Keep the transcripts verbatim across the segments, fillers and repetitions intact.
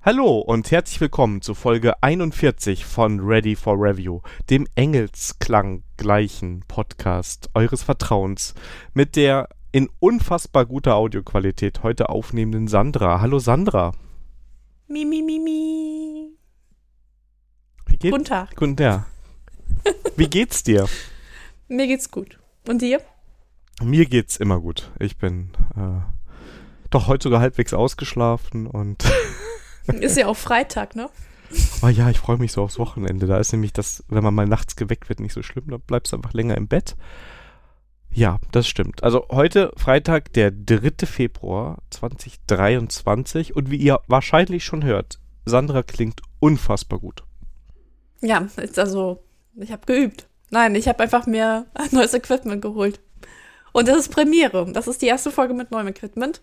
Hallo und herzlich willkommen zu Folge einundvierzig von Ready for Review, dem Engelsklang gleichen Podcast eures Vertrauens mit der in unfassbar guter Audioqualität heute aufnehmenden Sandra. Hallo Sandra. Mimi mi, mi, mi. Wie geht's? Guten Tag. Guten Tag. Wie geht's dir? Mir geht's gut. Und dir? Mir geht's immer gut. Ich bin äh, doch heute sogar halbwegs ausgeschlafen und ist ja auch Freitag, ne? Oh ja, ich freue mich so aufs Wochenende. Da ist nämlich das, wenn man mal nachts geweckt wird, nicht so schlimm. Da bleibst du einfach länger im Bett. Ja, das stimmt. Also heute Freitag, der dritte Februar zweitausenddreiundzwanzig. Und wie ihr wahrscheinlich schon hört, Sandra klingt unfassbar gut. Ja, ist also, ich habe geübt. Nein, ich habe einfach mir ein neues Equipment geholt. Und das ist Premiere. Das ist die erste Folge mit neuem Equipment.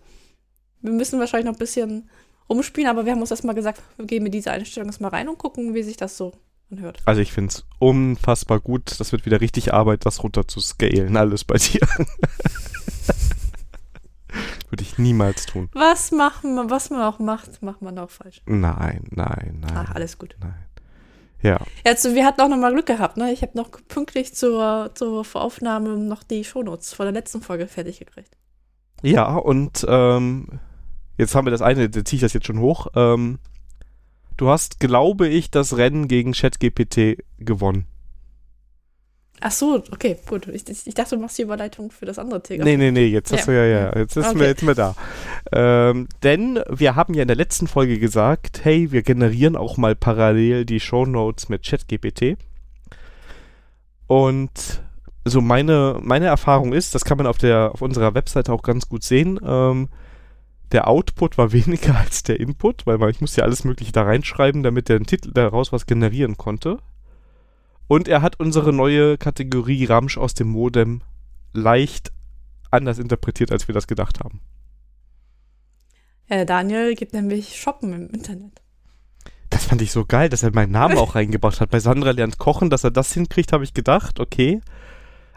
Wir müssen wahrscheinlich noch ein bisschen rumspielen, aber wir haben uns erstmal gesagt, wir gehen mit dieser Einstellung erstmal rein und gucken, wie sich das so anhört. Also ich finde es unfassbar gut. Das wird wieder richtig Arbeit, das runter zu scalen. Alles bei dir. Würde ich niemals tun. Was macht man, was man auch macht, macht man auch falsch. Nein, nein, nein. Ach, alles gut. Nein. Ja. Also wir hatten auch nochmal Glück gehabt, ne? Ich habe noch pünktlich zur, zur Aufnahme noch die Shownotes von der letzten Folge fertig gekriegt. Ja, und ähm, jetzt haben wir das eine, da ziehe ich das jetzt schon hoch. Ähm, du hast, glaube ich, das Rennen gegen ChatGPT gewonnen. Ach so, okay, gut. Ich, ich dachte, du machst die Überleitung für das andere Thema. Nee, nee, nee, jetzt hast ja. du ja, ja, jetzt sind okay. wir jetzt mal da. Ähm, denn wir haben ja in der letzten Folge gesagt, hey, wir generieren auch mal parallel die Shownotes mit ChatGPT. Und so meine, meine Erfahrung ist, das kann man auf der, auf unserer Webseite auch ganz gut sehen, ähm, der Output war weniger als der Input, weil man, ich musste ja alles Mögliche da reinschreiben, damit der Titel daraus was generieren konnte. Und er hat unsere neue Kategorie Ramsch aus dem Modem leicht anders interpretiert, als wir das gedacht haben. Ja, Daniel geht nämlich shoppen im Internet. Das fand ich so geil, dass er meinen Namen auch reingebracht hat. Bei Sandra lernt kochen, dass er das hinkriegt, habe ich gedacht, okay.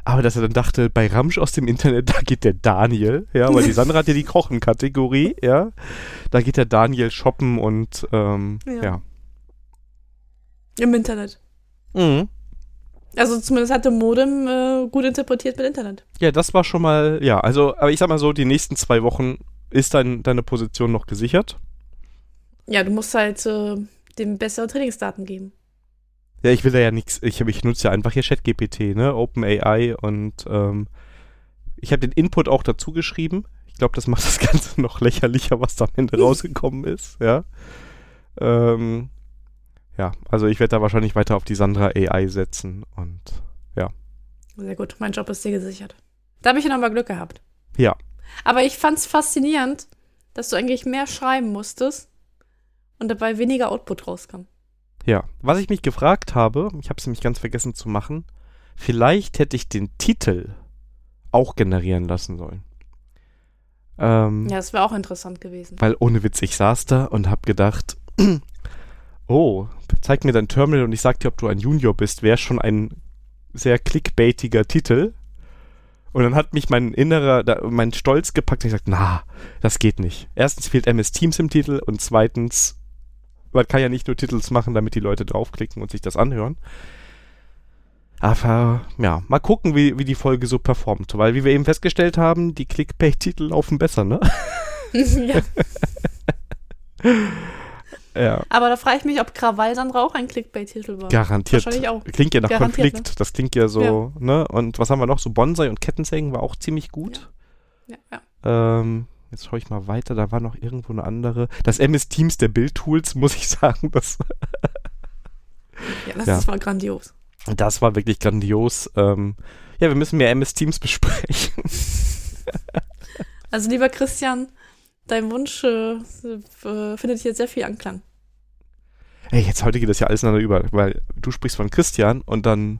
Aber dass er dann dachte, bei Ramsch aus dem Internet, da geht der Daniel, ja, weil die Sandra hat ja die Kochen-Kategorie, ja, da geht der Daniel shoppen und, ähm, ja. ja. Im Internet. Mhm. Also zumindest hatte Modem äh, gut interpretiert mit Internet. Ja, das war schon mal, ja, also, aber ich sag mal so, die nächsten zwei Wochen ist dein, deine Position noch gesichert. Ja, du musst halt äh, dem bessere Trainingsdaten geben. Ja, ich will da ja nichts, ich, ich nutze ja einfach hier ChatGPT, ne, OpenAI und ähm, ich habe den Input auch dazu geschrieben. Ich glaube, das macht das Ganze noch lächerlicher, was da am Ende rausgekommen ist, ja. Ähm, ja, also ich werde da wahrscheinlich weiter auf die Sandra A I setzen und ja. Sehr gut, mein Job ist dir gesichert. Da habe ich ja nochmal Glück gehabt. Ja. Aber ich fand's faszinierend, dass du eigentlich mehr schreiben musstest und dabei weniger Output rauskam. Ja, was ich mich gefragt habe, ich habe es nämlich ganz vergessen zu machen, vielleicht hätte ich den Titel auch generieren lassen sollen. Ähm, ja, das wäre auch interessant gewesen. Weil ohne Witz, ich saß da und habe gedacht, oh, zeig mir dein Terminal und ich sag dir, ob du ein Junior bist, wäre schon ein sehr clickbaitiger Titel. Und dann hat mich mein innerer, mein Stolz gepackt und ich sagte, na, das geht nicht. Erstens fehlt M S Teams im Titel und zweitens, man kann ja nicht nur Titels machen, damit die Leute draufklicken und sich das anhören. Aber ja, mal gucken, wie, wie die Folge so performt. Weil, wie wir eben festgestellt haben, die Clickbait-Titel laufen besser, ne? Ja. Ja. Aber da frage ich mich, ob Krawall Sandra auch ein Clickbait-Titel war. Garantiert. Wahrscheinlich auch. Klingt ja nach Garantiert, Konflikt. Ne? Das klingt ja so, ja. ne? Und was haben wir noch? So Bonsai und Kettensägen war auch ziemlich gut. Ja, ja. ja. Ähm. Jetzt schaue ich mal weiter, da war noch irgendwo eine andere. Das M S Teams der Build-Tools, muss ich sagen. Das ja, das ja. war grandios. Das war wirklich grandios. Ähm, ja, wir müssen mehr M S Teams besprechen. Also lieber Christian, dein Wunsch äh, findet hier sehr viel Anklang. Ey, jetzt heute geht das ja alles ineinander über, weil du sprichst von Christian und dann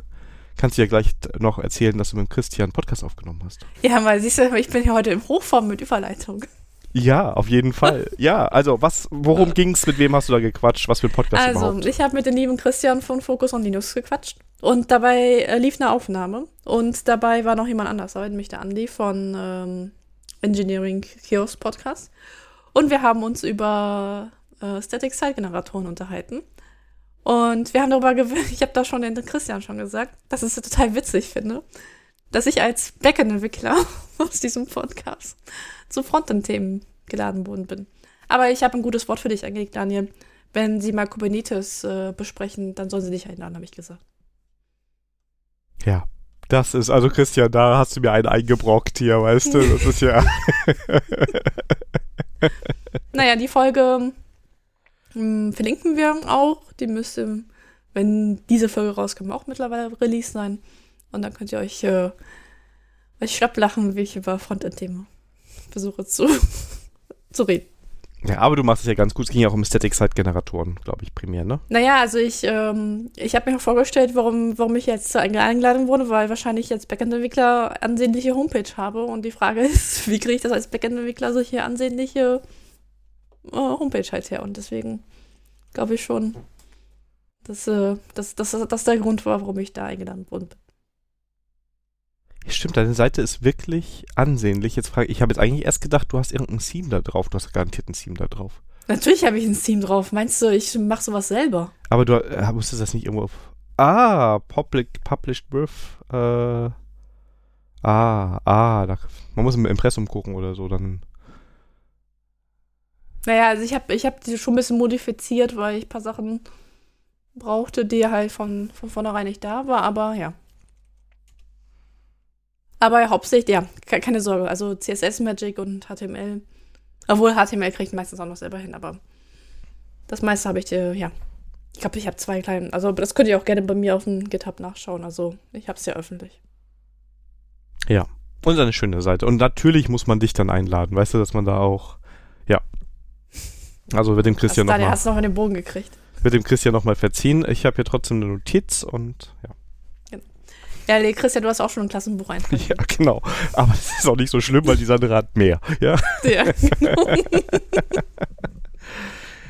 kannst du ja gleich noch erzählen, dass du mit Christian einen Podcast aufgenommen hast. Ja, weil siehst du, ich bin ja heute in Hochform mit Überleitung. Ja, auf jeden Fall. Ja, also was, worum ging's? Mit wem hast du da gequatscht? Was für ein Podcast also, überhaupt? Also, ich habe mit dem lieben Christian von Focus on Linux gequatscht und dabei äh, lief eine Aufnahme und dabei war noch jemand anders, nämlich der Andi von ähm, Engineering Chaos Podcast und wir haben uns über äh, Static Site Generatoren unterhalten. Und wir haben darüber gewöhnt, ich habe da schon den Christian schon gesagt, dass ich es total witzig finde, dass ich als Backend-Entwickler aus diesem Podcast zu Frontend-Themen geladen worden bin. Aber ich habe ein gutes Wort für dich angelegt, Daniel. Wenn sie mal Kubernetes äh, besprechen, dann sollen sie dich einladen, habe ich gesagt. Ja, das ist, also Christian, da hast du mir einen eingebrockt hier, weißt du, das ist ja... Naja, die Folge mh, verlinken wir auch. Die müsste, wenn diese Folge rauskommt, auch mittlerweile Release sein. Und dann könnt ihr euch, äh, euch schlapp lachen, wie ich über Frontend-Themen versuche zu, zu reden. Ja, aber du machst es ja ganz gut. Es ging ja auch um Static-Site-Generatoren, glaube ich, primär, ne? Naja, also ich, ähm, ich habe mir auch vorgestellt, warum, warum ich jetzt eingeladen wurde, weil wahrscheinlich jetzt Backend-Entwickler ansehnliche Homepage habe. Und die Frage ist, wie kriege ich das als Backend-Entwickler solche ansehnliche äh, Homepage halt her? Und deswegen glaube ich schon, dass äh, das dass, dass der Grund war, warum ich da eingeladen wurde. Stimmt, deine Seite ist wirklich ansehnlich. Jetzt frage ich, ich habe jetzt eigentlich erst gedacht, du hast irgendein Theme da drauf. Du hast garantiert ein Theme da drauf. Natürlich habe ich ein Theme drauf. Meinst du, ich mache sowas selber? Aber du äh, wusstest das nicht irgendwo auf... Ah, public, Published With. Äh, ah, ah. Da, man muss im Impressum gucken oder so, dann... Naja, also ich habe ich hab die schon ein bisschen modifiziert, weil ich ein paar Sachen brauchte, die halt von, von vornherein nicht da war, aber ja. Aber hauptsächlich, ja, keine Sorge, also C S S-Magic und H T M L, obwohl H T M L kriege ich meistens auch noch selber hin, aber das meiste habe ich, äh, ja, ich glaube, ich habe zwei kleinen, also das könnt ihr auch gerne bei mir auf dem GitHub nachschauen, also ich habe es ja öffentlich. Ja, und eine schöne Seite und natürlich muss man dich dann einladen, weißt du, dass man da auch, ja, also mit dem Christian nochmal. Daniel, hast du noch mal den Bogen gekriegt. Mit dem Christian nochmal verziehen, ich habe hier trotzdem eine Notiz und, ja. Ja, nee, Christian, du hast auch schon ein Klassenbuch eintragen. Ja, genau. Aber das ist auch nicht so schlimm, weil die Sandra hat mehr. Ja, ja genau.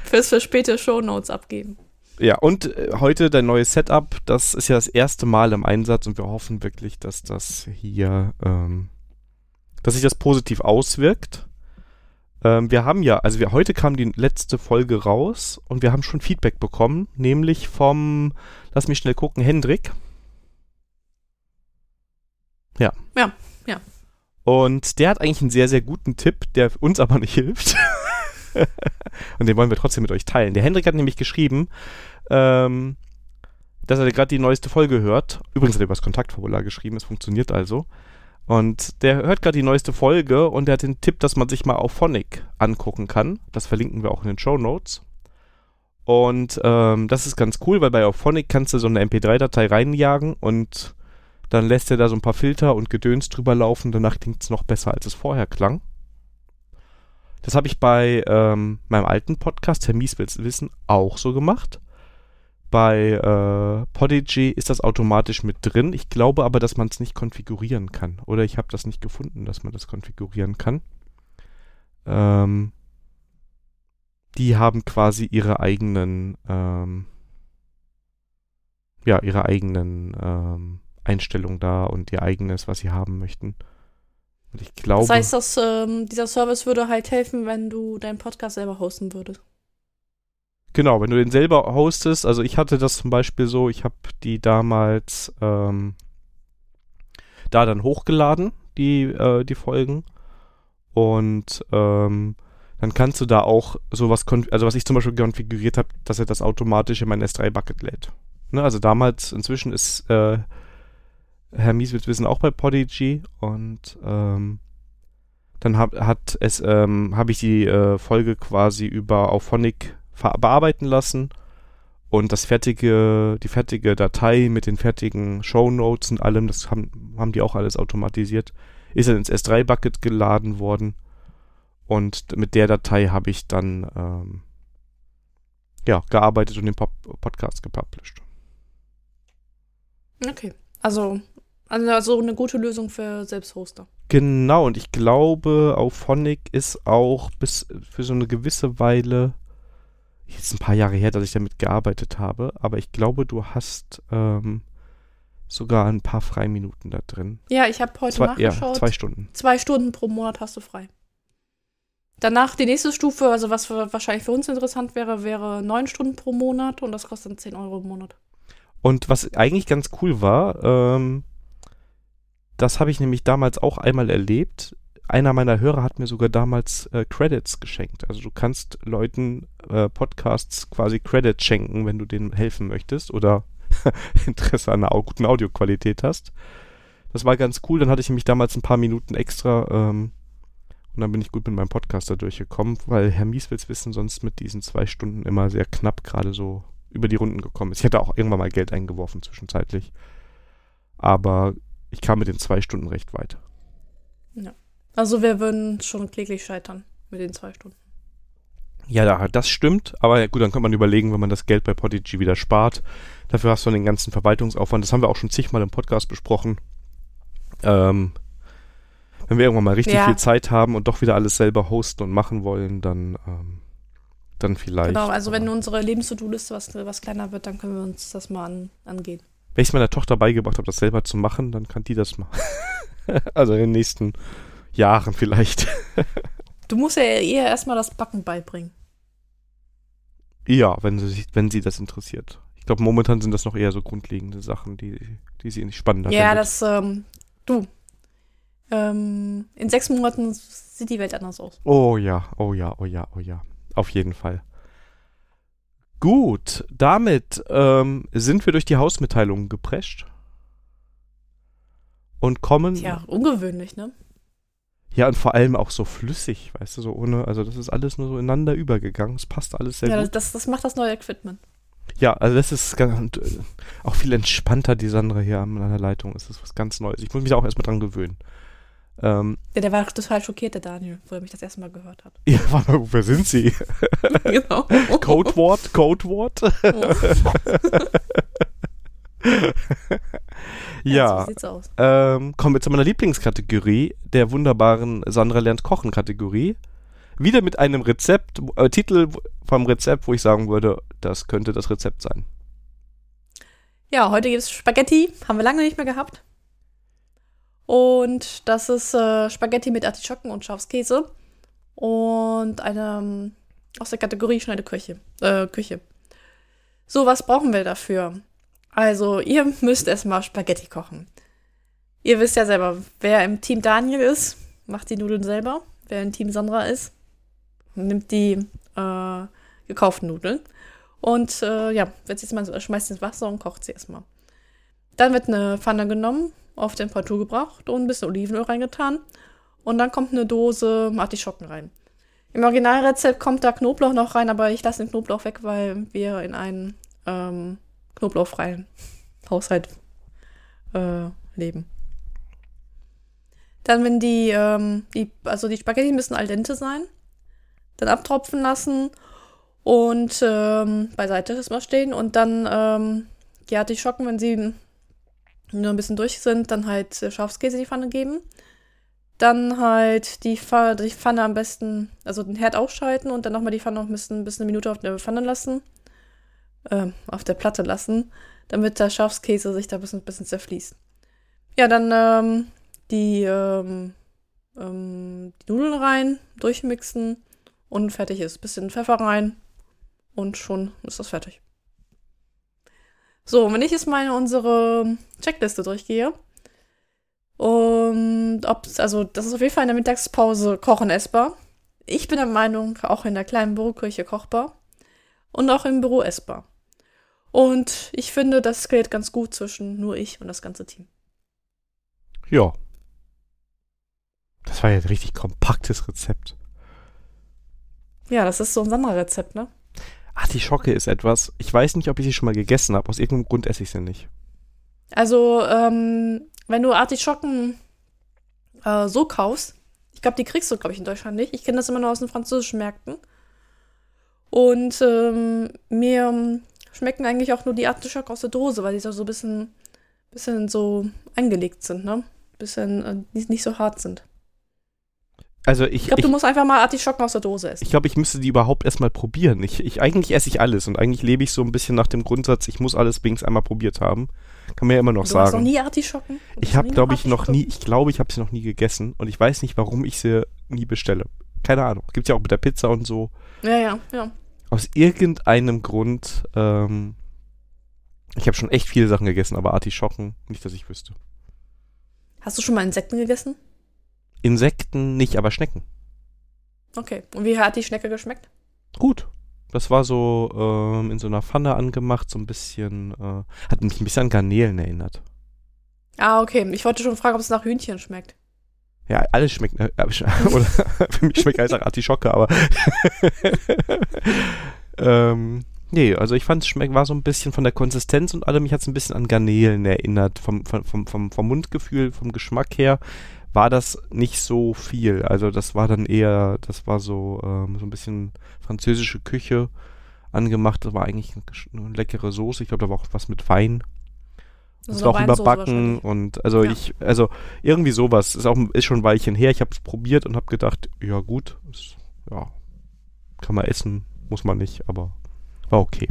Fürs für späte Shownotes abgeben. Ja, und äh, heute dein neues Setup, das ist ja das erste Mal im Einsatz und wir hoffen wirklich, dass das hier, ähm, dass sich das positiv auswirkt. Ähm, wir haben ja, also wir, heute kam die letzte Folge raus und wir haben schon Feedback bekommen, nämlich vom, lass mich schnell gucken, Hendrik. Ja. Ja, ja. Und der hat eigentlich einen sehr, sehr guten Tipp, der uns aber nicht hilft. Und den wollen wir trotzdem mit euch teilen. Der Hendrik hat nämlich geschrieben, ähm, dass er gerade die neueste Folge hört. Übrigens hat er über das Kontaktformular geschrieben, es funktioniert also. Und der hört gerade die neueste Folge und der hat den Tipp, dass man sich mal Auphonic angucken kann. Das verlinken wir auch in den Shownotes. Und ähm, das ist ganz cool, weil bei Auphonic kannst du so eine M P drei Datei reinjagen und dann lässt er da so ein paar Filter und Gedöns drüber laufen. Danach klingt es noch besser, als es vorher klang. Das habe ich bei ähm, meinem alten Podcast, Herr Mies will's wissen, auch so gemacht. Bei äh, Podigee ist das automatisch mit drin. Ich glaube aber, dass man es nicht konfigurieren kann. Oder ich habe das nicht gefunden, dass man das konfigurieren kann. Ähm, die haben quasi ihre eigenen ähm, ja, ihre eigenen ähm, Einstellung da und ihr eigenes, was sie haben möchten. Und ich glaube, das heißt, dass, ähm, dieser Service würde halt helfen, wenn du deinen Podcast selber hosten würdest. Genau, wenn du den selber hostest. Also ich hatte das zum Beispiel so, ich habe die damals ähm, da dann hochgeladen, die, äh, die Folgen. Und ähm, dann kannst du da auch sowas, konf- also was ich zum Beispiel konfiguriert habe, dass er das automatisch in mein S drei Bucket lädt. Ne, also damals, inzwischen ist äh, Herr Mies wird wissen, auch bei Podigee und ähm, dann habe hat es ähm, habe ich die äh, Folge quasi über Auphonic ver- bearbeiten lassen und das fertige die fertige Datei mit den fertigen Shownotes und allem, das haben, haben die auch alles automatisiert, ist dann ins S drei Bucket geladen worden und mit der Datei habe ich dann ähm, ja, gearbeitet und den Pop- Podcast gepublished. Okay, also Also eine gute Lösung für Selbsthoster. Genau, und ich glaube, Auphonic ist auch bis für so eine gewisse Weile, jetzt ein paar Jahre her, dass ich damit gearbeitet habe, aber ich glaube, du hast ähm, sogar ein paar Freiminuten da drin. Ja, ich habe heute zwei, nachgeschaut. Ja, zwei Stunden. Zwei Stunden pro Monat hast du frei. Danach die nächste Stufe, also was für, wahrscheinlich für uns interessant wäre, wäre neun Stunden pro Monat und das kostet dann zehn Euro im Monat. Und was eigentlich ganz cool war, ähm, das habe ich nämlich damals auch einmal erlebt. Einer meiner Hörer hat mir sogar damals äh, Credits geschenkt. Also du kannst Leuten äh, Podcasts quasi Credits schenken, wenn du denen helfen möchtest oder Interesse an einer au- guten Audioqualität hast. Das war ganz cool. Dann hatte ich nämlich damals ein paar Minuten extra ähm, und dann bin ich gut mit meinem Podcast da durchgekommen, weil Herr Mies will's wissen, sonst mit diesen zwei Stunden immer sehr knapp gerade so über die Runden gekommen ist. Ich hätte auch irgendwann mal Geld eingeworfen zwischenzeitlich. Aber ich kam mit den zwei Stunden recht weit. Ja. Also wir würden schon kläglich scheitern mit den zwei Stunden. Ja, das stimmt. Aber gut, dann könnte man überlegen, wenn man das Geld bei Podigee wieder spart. Dafür hast du den ganzen Verwaltungsaufwand. Das haben wir auch schon zigmal im Podcast besprochen. Ähm, wenn wir irgendwann mal richtig ja. viel Zeit haben und doch wieder alles selber hosten und machen wollen, dann, ähm, dann vielleicht. Genau, also wenn unsere Lebens-To-Do-Liste was, was kleiner wird, dann können wir uns das mal an, angehen. Wenn ich es meiner Tochter beigebracht habe, das selber zu machen, dann kann die das machen. Also in den nächsten Jahren vielleicht. Du musst ja eher erstmal das Backen beibringen. Ja, wenn sie, wenn sie das interessiert. Ich glaube, momentan sind das noch eher so grundlegende Sachen, die, die sie spannender finden. Ja, das, ähm, du. Ähm, in sechs Monaten sieht die Welt anders aus. Oh ja, oh ja, oh ja, oh ja. Auf jeden Fall. Gut, damit ähm, sind wir durch die Hausmitteilungen geprescht. Und kommen. Ja, ungewöhnlich, ne? Ja, und vor allem auch so flüssig, weißt du, so ohne, also das ist alles nur so ineinander übergegangen, es passt alles sehr ja, gut. Ja, das, das macht das neue Equipment. Ja, also das ist ganz, auch viel entspannter, die Sandra hier an der Leitung ist, das ist was ganz Neues. Ich muss mich da auch erstmal dran gewöhnen. Ähm, ja, der war total schockiert, der Daniel, wo er mich das erste Mal gehört hat. Ja, warte, wer sind sie? Genau. Codewort, Codewort. Oh. Ja, so sieht's aus. Ähm, kommen wir zu meiner Lieblingskategorie, der wunderbaren Sandra lernt kochen Kategorie. Wieder mit einem Rezept, äh, Titel vom Rezept, wo ich sagen würde, das könnte das Rezept sein. Ja, heute gibt es Spaghetti, haben wir lange nicht mehr gehabt. Und das ist äh, Spaghetti mit Artischocken und Schafskäse und eine aus der Kategorie Schneideküche. Äh, Küche. So, was brauchen wir dafür? Also, ihr müsst erstmal Spaghetti kochen. Ihr wisst ja selber, wer im Team Daniel ist, macht die Nudeln selber. Wer im Team Sandra ist, nimmt die äh, gekauften Nudeln. Und äh, ja, jetzt mal, schmeißt sie ins Wasser und kocht sie erstmal. Dann wird eine Pfanne genommen, auf Temperatur gebracht und ein bisschen Olivenöl reingetan. Und dann kommt eine Dose Artischocken rein. Im Originalrezept kommt da Knoblauch noch rein, aber ich lasse den Knoblauch weg, weil wir in einen ähm, knoblauchfreien Haushalt äh, leben. Dann, wenn die, ähm, die, also die Spaghetti müssen al dente sein, dann abtropfen lassen und ähm, beiseite erstmal stehen und dann, ähm, ja, die Schocken, wenn sie nur ein bisschen durch sind, dann halt Schafskäse in die Pfanne geben. Dann halt die, Pf- die Pfanne am besten, also den Herd ausschalten und dann nochmal die Pfanne noch ein bisschen, bisschen eine Minute auf der Pfanne lassen. auf der Platte lassen, damit der Schafskäse sich da ein bisschen, bisschen zerfließt. Ja, dann ähm, die, ähm, ähm, die Nudeln rein, durchmixen und fertig ist. Bisschen Pfeffer rein und schon ist das fertig. So, und wenn ich jetzt mal unsere Checkliste durchgehe, und ob's, also das ist auf jeden Fall in der Mittagspause kochen essbar. Ich bin der Meinung, auch in der kleinen Büroküche kochbar. Und auch im Büro essbar. Und ich finde, das geht ganz gut zwischen nur ich und das ganze Team. Ja. Das war ja ein richtig kompaktes Rezept. Ja, das ist so ein Sandra-Rezept, ne? Ach, die Schocke ist etwas. Ich weiß nicht, ob ich sie schon mal gegessen habe. Aus irgendeinem Grund esse ich sie nicht. Also, ähm, wenn du Artischocken äh, so kaufst, ich glaube, die kriegst du, glaube ich, in Deutschland nicht. Ich kenne das immer nur aus den französischen Märkten. Und ähm, mir schmecken eigentlich auch nur die Artischocken aus der Dose, weil die so ein bisschen, bisschen so angelegt sind, ne? Bisschen äh, nicht, nicht so hart sind. Also ich, ich glaube, du musst einfach mal Artischocken aus der Dose essen. Ich glaube, ich müsste die überhaupt erstmal probieren. Ich, ich, eigentlich esse ich alles und eigentlich lebe ich so ein bisschen nach dem Grundsatz, ich muss alles wenigstens einmal probiert haben. Kann man ja immer noch du sagen. Du hast noch nie Artischocken? Ich habe, glaube ich, noch nie, ich glaube, ich habe sie noch nie gegessen und ich weiß nicht, warum ich sie nie bestelle. Keine Ahnung. Gibt es ja auch mit der Pizza und so. Ja, ja, ja. Aus irgendeinem Grund, ähm, ich habe schon echt viele Sachen gegessen, aber Artischocken, nicht, dass ich wüsste. Hast du schon mal Insekten gegessen? Insekten nicht, aber Schnecken. Okay. Und wie hat die Schnecke geschmeckt? Gut. Das war so ähm, in so einer Pfanne angemacht, so ein bisschen, äh, hat mich ein bisschen an Garnelen erinnert. Ah, okay. Ich wollte schon fragen, ob es nach Hühnchen schmeckt. Ja, alles schmeckt, äh, oder für mich schmeckt alles nach Artischocke, aber ähm, nee, also ich fand es schmeckt, war so ein bisschen von der Konsistenz und allem, mich hat es ein bisschen an Garnelen erinnert, vom, vom, vom, vom Mundgefühl, vom Geschmack her. War das nicht so viel. Also das war dann eher, das war so, ähm, so ein bisschen französische Küche angemacht. Das war eigentlich eine leckere Soße. Ich glaube, da war auch was mit Wein. Das war auch überbacken und also ja. ich, also irgendwie sowas. Ist auch ist schon ein Weilchen her. Ich habe es probiert und habe gedacht, ja gut, ist, ja, kann man essen, muss man nicht, aber war okay.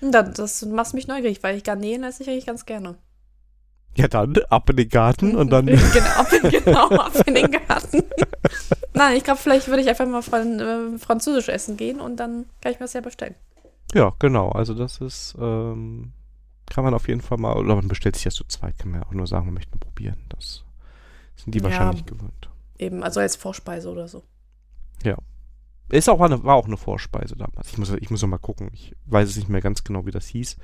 Das, das macht mich neugierig, weil ich Garnelen esse ich eigentlich ganz gerne. Ja, dann ab in den Garten und dann... genau, genau, ab in den Garten. Nein, ich glaube, vielleicht würde ich einfach mal fran- äh, französisch essen gehen und dann kann ich mir das ja bestellen. Ja, genau. Also das ist, ähm, kann man auf jeden Fall mal, oder man bestellt sich das zu zweit, kann man ja auch nur sagen, man möchte mal probieren. Das sind die ja, wahrscheinlich gewöhnt. Eben, also als Vorspeise oder so. Ja. Ist auch eine, war auch eine Vorspeise damals. Ich muss, ich muss noch mal gucken. Ich weiß es nicht mehr ganz genau, wie das hieß.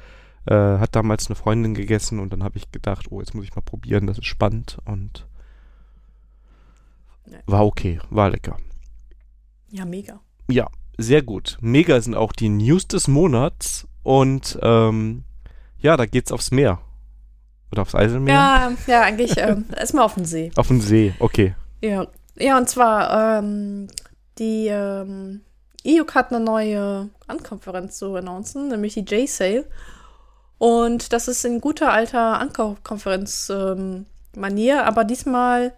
Äh, hat damals eine Freundin gegessen und dann habe ich gedacht, oh, jetzt muss ich mal probieren, das ist spannend und nee. War okay, war lecker. Ja, mega. Ja, sehr gut. Mega sind auch die News des Monats und ähm, ja, da geht's aufs Meer. Oder aufs Eiselmeer? Ja, ja eigentlich ähm, erstmal auf den See. Auf den See, okay. Ja, ja und zwar ähm, die ähm, E U C hat eine neue Ankonferenz zu announcen, nämlich die J-Sale. Und das ist in guter alter Ankaufkonferenz-Manier, ähm, aber diesmal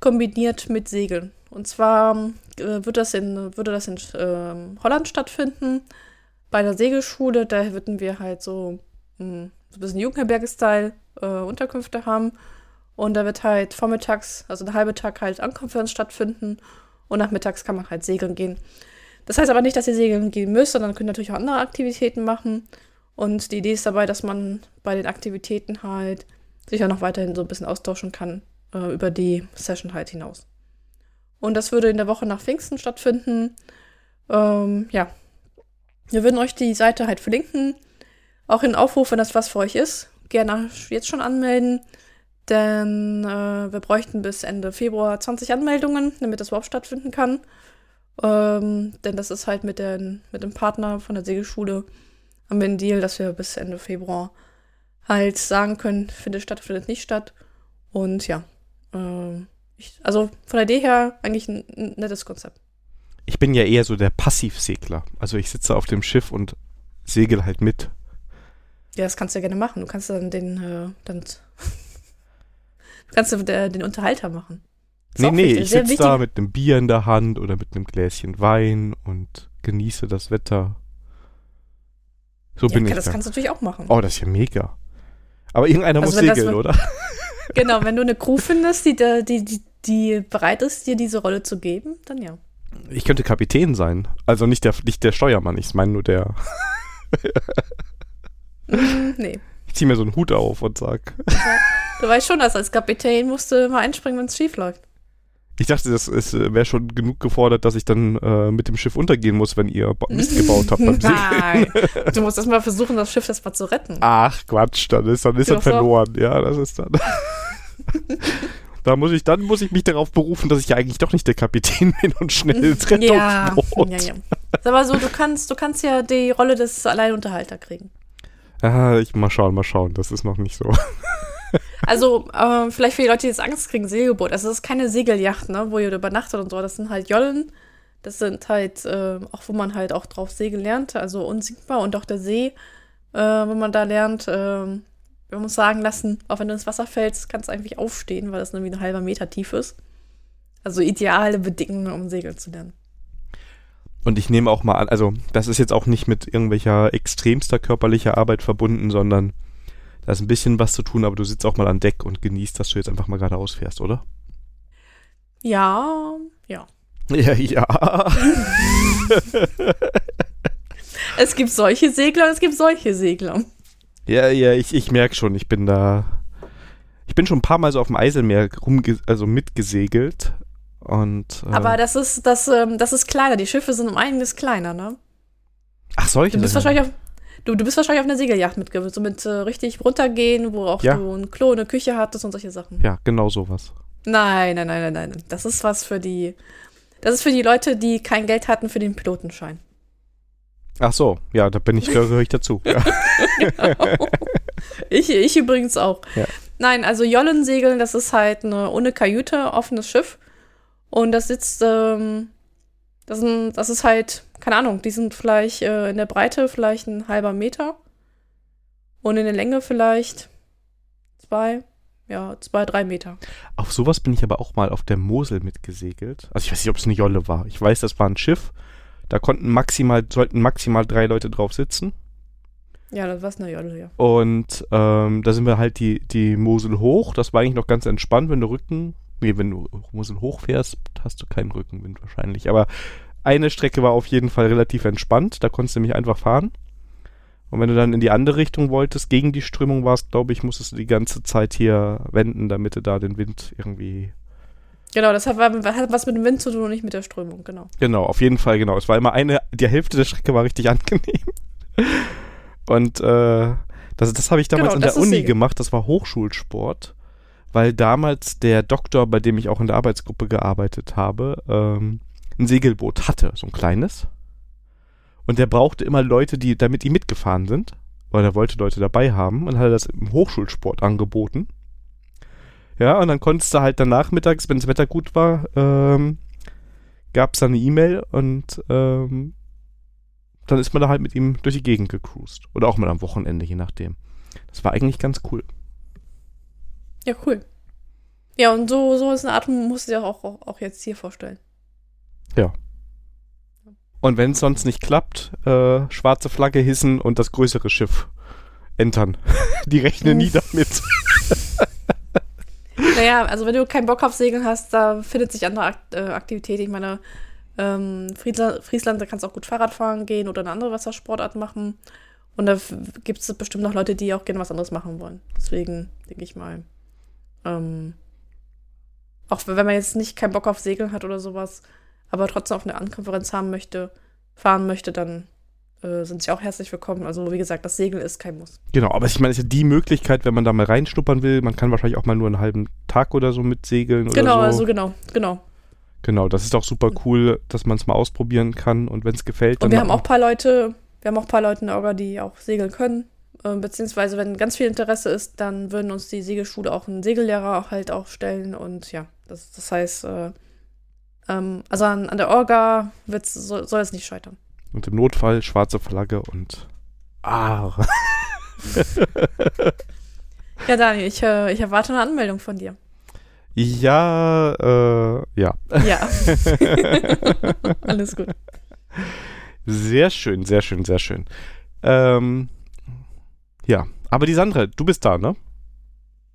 kombiniert mit Segeln. Und zwar äh, wird das in, würde das in äh, Holland stattfinden, bei der Segelschule. Da würden wir halt so, mh, so ein bisschen Jugendherberge-Style äh, Unterkünfte haben. Und da wird halt vormittags, also einen halben Tag halt Ankonferenz stattfinden und nachmittags kann man halt segeln gehen. Das heißt aber nicht, dass ihr segeln gehen müsst, sondern könnt natürlich auch andere Aktivitäten machen. Und die Idee ist dabei, dass man bei den Aktivitäten halt sich ja noch weiterhin so ein bisschen austauschen kann äh, über die Session halt hinaus. Und das würde in der Woche nach Pfingsten stattfinden. Ähm, ja, wir würden euch die Seite halt verlinken. Auch in Aufruf, wenn das was für euch ist, gerne jetzt schon anmelden. Denn äh, wir bräuchten bis Ende Februar zwanzig Anmeldungen, damit das überhaupt stattfinden kann. Ähm, denn das ist halt mit, den, mit dem Partner von der Segelschule haben wir einen Deal, dass wir bis Ende Februar halt sagen können, findet statt, findet nicht statt. Und ja, äh, ich, also von der Idee her eigentlich ein, ein nettes Konzept. Ich bin ja eher so der Passivsegler. Also ich sitze auf dem Schiff und segel halt mit. Ja, das kannst du ja gerne machen. Du kannst dann den, äh, dann du kannst äh, den Unterhalter machen. Ist nee, nee, ich sitze da mit einem Bier in der Hand oder mit einem Gläschen Wein und genieße das Wetter. So ja, bin ich das da. Kannst du natürlich auch machen. Oh, das ist ja mega. Aber irgendeiner also muss segeln, oder? Genau, wenn du eine Crew findest, die, die, die, die bereit ist, dir diese Rolle zu geben, dann ja. Ich könnte Kapitän sein. Also nicht der, nicht der Steuermann, ich meine nur der... mm, nee. Ich ziehe mir so einen Hut auf und sag... Ja, du weißt schon, dass als Kapitän musst du mal einspringen, wenn es schief läuft. Ich dachte, das wäre schon genug gefordert, dass ich dann äh, mit dem Schiff untergehen muss, wenn ihr Mist gebaut habt beim Segeln. Nein, du musst erstmal versuchen, das Schiff erstmal zu retten. Ach Quatsch, dann ist dann, ist dann verloren. Ja, das ist dann. da muss ich, dann muss ich mich darauf berufen, dass ich ja eigentlich doch nicht der Kapitän bin und schnell ins Rettungsboot. Ja, ja, ja. Sag mal so, du kannst, du kannst ja die Rolle des Alleinunterhalter kriegen. Ah, ich mal schauen, mal schauen, das ist noch nicht so. Also, äh, vielleicht für die Leute, die jetzt Angst kriegen, Segelboot. Also, das ist keine Segeljacht, ne, wo ihr übernachtet und so. Das sind halt Jollen. Das sind halt, äh, auch wo man halt auch drauf segeln lernt. Also, unsinkbar. Und auch der See, äh, wo man da lernt, äh, man muss sagen lassen, auch wenn du ins Wasser fällst, kannst du eigentlich aufstehen, weil das irgendwie ein halber Meter tief ist. Also, ideale Bedingungen, um segeln zu lernen. Und ich nehme auch mal an, also, das ist jetzt auch nicht mit irgendwelcher extremster körperlicher Arbeit verbunden, sondern da ist ein bisschen was zu tun, aber du sitzt auch mal an Deck und genießt, dass du jetzt einfach mal geradeaus fährst, oder? Ja, ja. Ja, ja. Es gibt solche Segler, es gibt solche Segler. Ja, ja, ich, ich merke schon, ich bin da. Ich bin schon ein paar Mal so auf dem Eiselmeer rumge- also mitgesegelt. Und, äh, aber das ist, das, ähm, das ist kleiner, die Schiffe sind um einiges kleiner, ne? Ach, solche? Du bist, wahrscheinlich auf, du, du bist wahrscheinlich auf einer Segeljacht mitgekommen, so mit äh, richtig runtergehen, wo auch ja. du ein Klo, eine Küche hattest und solche Sachen. Ja, genau sowas. Nein, nein, nein, nein, nein. Das ist was für die, das ist für die Leute, die kein Geld hatten für den Pilotenschein. Ach so, ja, da bin ich, gehöre ich dazu. Ja. Genau. Ich, ich übrigens auch. Ja. Nein, also Jollensegeln, das ist halt eine ohne Kajüte, offenes Schiff. Und das sitzt, ähm, das, sind, das ist halt, keine Ahnung, die sind vielleicht äh, in der Breite vielleicht ein halber Meter und in der Länge vielleicht zwei, ja, zwei, drei Meter. Auf sowas bin ich aber auch mal auf der Mosel mitgesegelt. Also ich weiß nicht, ob es eine Jolle war. Ich weiß, das war ein Schiff. Da konnten maximal, sollten maximal drei Leute drauf sitzen. Ja, das war eine Jolle, ja. Und ähm, da sind wir halt die, die Mosel hoch. Das war eigentlich noch ganz entspannt, wenn der Rücken... Nee, wenn du Mosel hochfährst, hast du keinen Rückenwind wahrscheinlich. Aber eine Strecke war auf jeden Fall relativ entspannt. Da konntest du nämlich einfach fahren. Und wenn du dann in die andere Richtung wolltest, gegen die Strömung warst, glaube ich, musstest du die ganze Zeit hier wenden, damit du da den Wind irgendwie... Genau, das hat, hat was mit dem Wind zu tun und nicht mit der Strömung, genau. Genau, auf jeden Fall, genau. Es war immer eine, die Hälfte der Strecke war richtig angenehm. Und äh, das, das habe ich damals genau, an der Uni Segel. gemacht. Das war Hochschulsport. Weil damals der Doktor, bei dem ich auch in der Arbeitsgruppe gearbeitet habe, ähm, ein Segelboot hatte, so ein kleines. Und der brauchte immer Leute, die damit ihm mitgefahren sind, weil er wollte Leute dabei haben und hat das im Hochschulsport angeboten. Ja, und dann konntest du halt danach mittags, wenn das Wetter gut war, ähm, gab es dann eine E-Mail und ähm, dann ist man da halt mit ihm durch die Gegend gecruised. Oder auch mal am Wochenende, je nachdem. Das war eigentlich ganz cool. Ja, cool. Ja, und so, so ist eine Art, musst du dir auch, auch, auch jetzt hier vorstellen. Ja. Und wenn es sonst nicht klappt, äh, schwarze Flagge hissen und das größere Schiff entern. Die rechnen nie damit. Naja, also wenn du keinen Bock auf Segeln hast, da findet sich andere Aktivität. Ich meine, ähm, Friesland, Friesland, da kannst du auch gut Fahrrad fahren gehen oder eine andere Wassersportart machen. Und da gibt es bestimmt noch Leute, die auch gerne was anderes machen wollen. Deswegen denke ich mal... Ähm, auch wenn man jetzt nicht keinen Bock auf Segeln hat oder sowas, aber trotzdem auf eine Ankonferenz haben möchte, fahren möchte, dann äh, sind sie auch herzlich willkommen. Also wie gesagt, das Segeln ist kein Muss. Genau, aber ich meine, es ist ja die Möglichkeit, wenn man da mal reinschnuppern will, man kann wahrscheinlich auch mal nur einen halben Tag oder so mitsegeln oder so. Genau, also genau, genau. Genau, das ist doch super cool, dass man es mal ausprobieren kann und wenn es gefällt, dann... Und wir haben auch ein paar Leute, wir haben auch ein paar Leute in der Orga, die auch segeln können. Beziehungsweise, wenn ganz viel Interesse ist, dann würden uns die Segelschule auch einen Segellehrer halt auch stellen. Und ja, das, das heißt, äh, ähm, also an, an der Orga wird's, soll, soll es nicht scheitern. Und im Notfall schwarze Flagge und ah. Ja, Daniel, ich, äh, ich erwarte eine Anmeldung von dir. Ja, äh, ja. Ja. Alles gut. Sehr schön, sehr schön, sehr schön. Ähm, Ja, aber die Sandra, du bist da, ne?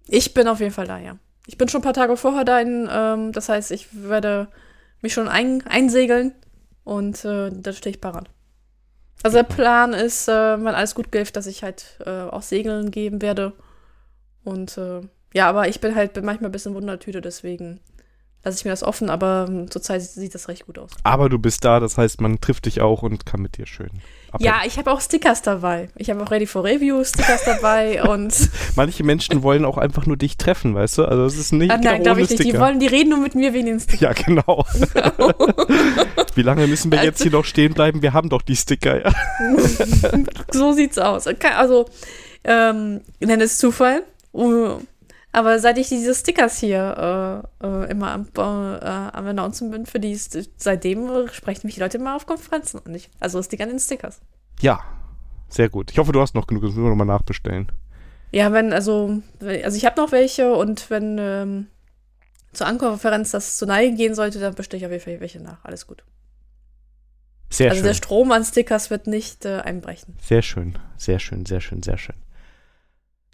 Ich bin auf jeden Fall da, ja. Ich bin schon ein paar Tage vorher da, in, ähm, das heißt, ich werde mich schon ein, einsegeln und äh, da stehe ich parat. Also der Plan ist, äh, wenn alles gut läuft, dass ich halt äh, auch segeln geben werde. Und äh, ja, aber ich bin halt manchmal ein bisschen Wundertüte, deswegen lasse ich mir das offen, aber äh, zurzeit sieht das recht gut aus. Aber du bist da, das heißt, man trifft dich auch und kann mit dir schön. Ab ja, ich habe auch Stickers dabei. Ich habe auch Ready for Review Stickers dabei und... Manche Menschen wollen auch einfach nur dich treffen, weißt du? Also es ist nicht ah, nein, glaube ich Sticker. Nicht. Die wollen, die reden nur mit mir wegen den Stickers. Ja, genau. genau. Wie lange müssen wir also, jetzt hier noch stehen bleiben? Wir haben doch die Sticker, ja. So sieht's aus. Also, ähm, nenne es Zufall. Aber seit ich diese Stickers hier äh, äh, immer am, äh, am Announcen bin, für die seitdem sprechen mich die Leute immer auf Konferenzen an. Also Sticker an den Stickers. Ja, sehr gut. Ich hoffe, du hast noch genug, das müssen wir nochmal nachbestellen. Ja, wenn, also, also ich habe noch welche und wenn ähm, zur Ankonferenz das zu Neige gehen sollte, dann bestelle ich auf jeden Fall welche nach. Alles gut. Sehr also schön. Also der Strom an Stickers wird nicht äh, einbrechen. Sehr schön, sehr schön, sehr schön, sehr schön.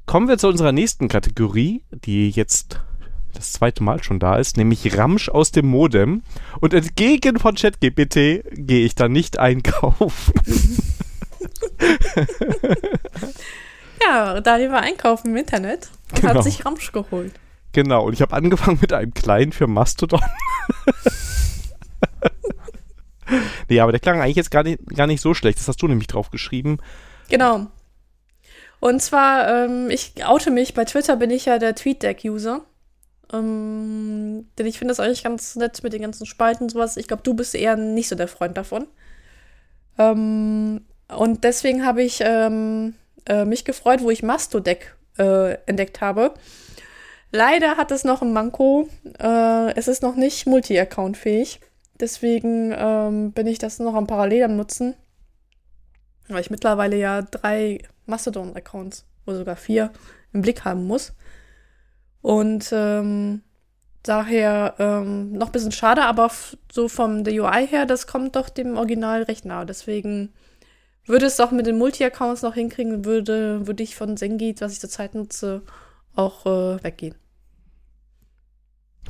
Kommen wir zu unserer nächsten Kategorie, die jetzt das zweite Mal schon da ist, nämlich Ramsch aus dem Modem. Und entgegen von ChatGPT gehe ich da nicht einkaufen. Ja, Daniel war einkaufen im Internet und genau. hat sich Ramsch geholt. Genau, und ich habe angefangen mit einem kleinen für Mastodon. Nee, aber der klang eigentlich jetzt gar nicht, gar nicht so schlecht. Das hast du nämlich drauf geschrieben. Genau. Und zwar, ähm, ich oute mich, bei Twitter bin ich ja der Tweetdeck-User. Ähm, denn ich finde das eigentlich ganz nett mit den ganzen Spalten und sowas. Ich glaube, du bist eher nicht so der Freund davon. Ähm, und deswegen habe ich ähm, äh, mich gefreut, wo ich Mastodeck äh, entdeckt habe. Leider hat es noch ein Manko. Äh, es ist noch nicht multi-Account-fähig. Deswegen ähm, bin ich das noch am Parallel am Nutzen. Weil ich mittlerweile ja drei Mastodon-Accounts oder sogar vier im Blick haben muss. Und ähm, daher ähm, noch ein bisschen schade, aber f- so vom der U I her, das kommt doch dem Original recht nahe. Deswegen würde es doch mit den Multi-Accounts noch hinkriegen, würde, würde ich von Zengit, was ich zurzeit nutze, auch äh, weggehen.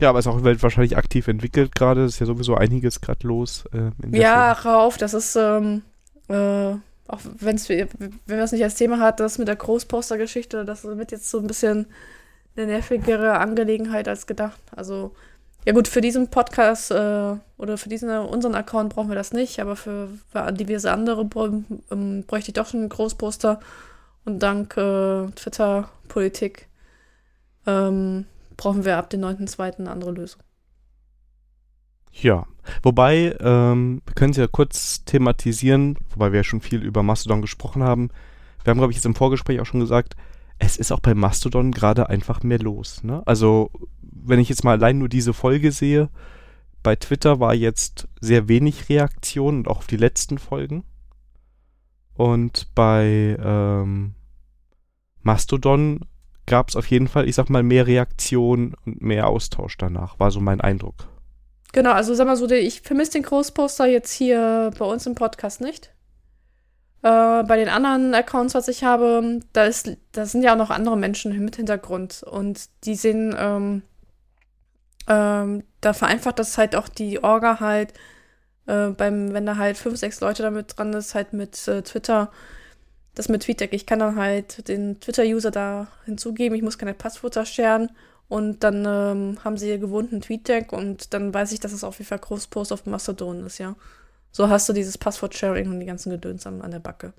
Ja, aber es ist auch wahrscheinlich aktiv entwickelt gerade. Es ist ja sowieso einiges gerade los. Äh, in der ja, Schule. Rauf, das ist, ähm, äh, auch wenn's, wenn wir es nicht als Thema hat, das mit der Großposter-Geschichte, das wird jetzt so ein bisschen eine nervigere Angelegenheit als gedacht. Also, ja gut, für diesen Podcast äh, oder für diesen unseren Account brauchen wir das nicht, aber für, für diverse andere br- ähm, bräuchte ich doch schon einen Großposter. Und dank äh, Twitter-Politik, ähm, brauchen wir ab dem neunten zweiten eine andere Lösung. Ja, wobei, ähm, wir können es ja kurz thematisieren, wobei wir ja schon viel über Mastodon gesprochen haben. Wir haben, glaube ich, jetzt im Vorgespräch auch schon gesagt, es ist auch bei Mastodon gerade einfach mehr los. Ne? Also, wenn ich jetzt mal allein nur diese Folge sehe, bei Twitter war jetzt sehr wenig Reaktion und auch auf die letzten Folgen. Und bei ähm, Mastodon gab es auf jeden Fall, ich sag mal, mehr Reaktion und mehr Austausch danach, war so mein Eindruck. Genau, also sag mal so, ich vermisse den Großposter jetzt hier bei uns im Podcast nicht. Äh, bei den anderen Accounts, was ich habe, da ist, da sind ja auch noch andere Menschen mit Hintergrund und die sehen, ähm, ähm, da vereinfacht das halt auch die Orga halt, äh, beim, wenn da halt fünf, sechs Leute damit dran ist, halt mit äh, Twitter. Das mit Tweetdeck, ich kann dann halt den Twitter-User da hinzugeben, ich muss keine Passwörter scheren und dann ähm, haben sie ihr gewohnten Tweetdeck und dann weiß ich, dass es auf jeden Fall Großpost auf Mastodon ist, ja. So hast du dieses Passwort-Sharing und die ganzen Gedöns an, an der Backe.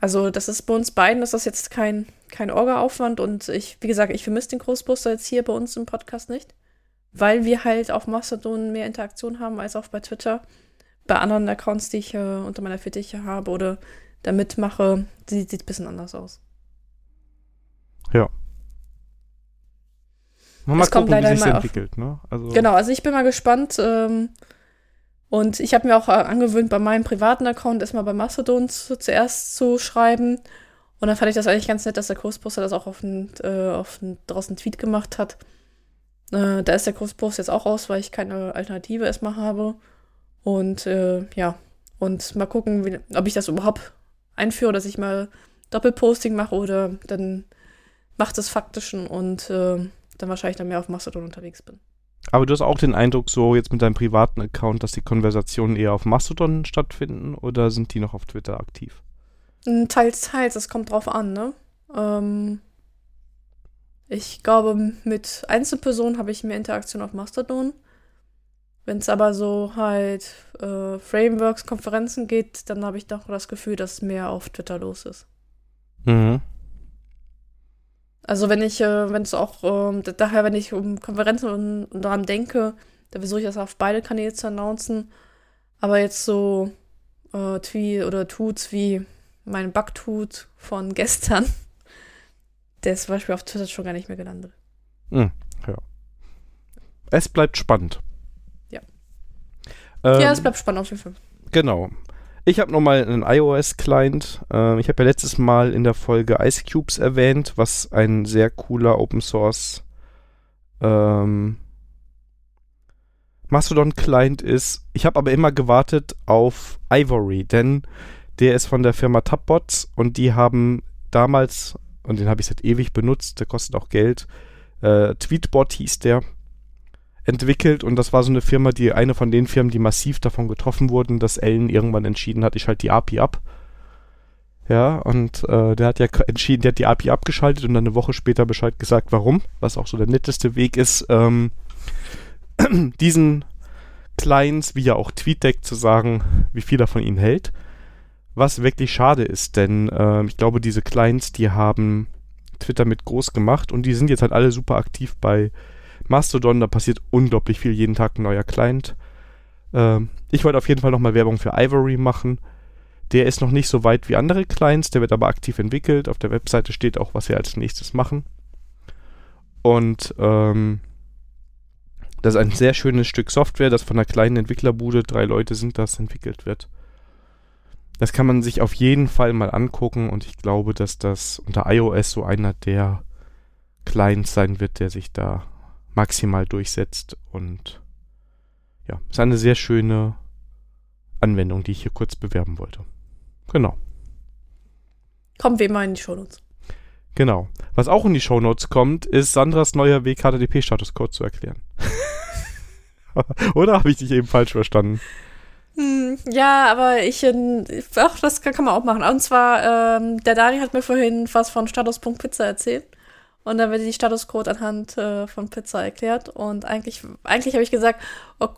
Also das ist bei uns beiden, ist das jetzt kein, kein Orga-Aufwand und ich, wie gesagt, ich vermisse den Großposter jetzt hier bei uns im Podcast nicht, weil wir halt auf Mastodon mehr Interaktion haben als auch bei Twitter, bei anderen Accounts, die ich äh, unter meiner Fittiche habe oder da mitmache, die sieht ein bisschen anders aus. Ja. Mal das gucken, kommt leider wie sich entwickelt, ne? Also genau, also ich bin mal gespannt. Ähm, und ich habe mir auch äh, angewöhnt, bei meinem privaten Account erstmal bei Mastodon zu, zuerst zu schreiben. Und dann fand ich das eigentlich ganz nett, dass der Kursposter das auch auf einen, äh, auf einen, draußen einen Tweet gemacht hat. Äh, da ist der Kurspost jetzt auch raus, weil ich keine Alternative erstmal habe. Und äh, ja, und mal gucken, wie, ob ich das überhaupt einführe, dass ich mal Doppelposting mache oder dann macht es Faktischen und äh, dann wahrscheinlich dann mehr auf Mastodon unterwegs bin. Aber du hast auch den Eindruck so jetzt mit deinem privaten Account, dass die Konversationen eher auf Mastodon stattfinden oder sind die noch auf Twitter aktiv? Teils, teils, das kommt drauf an, ne? Ähm, ich glaube, mit Einzelpersonen habe ich mehr Interaktion auf Mastodon. Wenn es aber so halt äh, Frameworks, Konferenzen geht, dann habe ich doch das Gefühl, dass mehr auf Twitter los ist. Mhm. Also wenn ich, äh, wenn es auch, äh, daher, wenn ich um Konferenzen und, und daran denke, dann versuche ich das auf beide Kanäle zu announcen. Aber jetzt so äh, Tweet oder Tuts wie mein Bug-Tut von gestern, der ist zum Beispiel auf Twitter schon gar nicht mehr gelandet. Mhm, ja. Es bleibt spannend. Ähm, ja, es bleibt spannend auf jeden Fall. Genau. Ich habe nochmal einen iOS-Client. Ähm, ich habe ja letztes Mal in der Folge Ice Cubes erwähnt, was ein sehr cooler Open-Source ähm, Mastodon-Client ist. Ich habe aber immer gewartet auf Ivory, denn der ist von der Firma Tabbots und die haben damals, und den habe ich seit ewig benutzt, der kostet auch Geld, äh, Tweetbot hieß der, entwickelt, und das war so eine Firma, die eine von den Firmen, die massiv davon getroffen wurden, dass Ellen irgendwann entschieden hat, ich schalte die A P I ab. Ja, und äh, der hat ja entschieden, der hat die A P I abgeschaltet und dann eine Woche später Bescheid gesagt, warum, was auch so der netteste Weg ist, ähm, diesen Clients, wie ja auch Tweetdeck, zu sagen, wie viel er von ihnen hält. Was wirklich schade ist, denn äh, ich glaube, diese Clients, die haben Twitter mit groß gemacht und die sind jetzt halt alle super aktiv bei Mastodon, da passiert unglaublich viel, jeden Tag ein neuer Client. Äh, ich wollte auf jeden Fall nochmal Werbung für Ivory machen. Der ist noch nicht so weit wie andere Clients, der wird aber aktiv entwickelt. Auf der Webseite steht auch, was wir als nächstes machen. Und ähm, das ist ein sehr schönes Stück Software, das von einer kleinen Entwicklerbude, drei Leute sind das, entwickelt wird. Das kann man sich auf jeden Fall mal angucken und ich glaube, dass das unter iOS so einer der Clients sein wird, der sich da maximal durchsetzt, und ja, ist eine sehr schöne Anwendung, die ich hier kurz bewerben wollte. Genau. Kommen wir mal in die Shownotes. Genau. Was auch in die Shownotes kommt, ist Sandras neuer Weg, H T T P-Statuscode zu erklären. Oder habe ich dich eben falsch verstanden? Ja, aber ich, ach, das kann, kann man auch machen. Und zwar, ähm, der Dani hat mir vorhin was von status.pizza erzählt. Und dann wird die Statuscode anhand äh, von Pizza erklärt. Und eigentlich, eigentlich habe ich gesagt, oh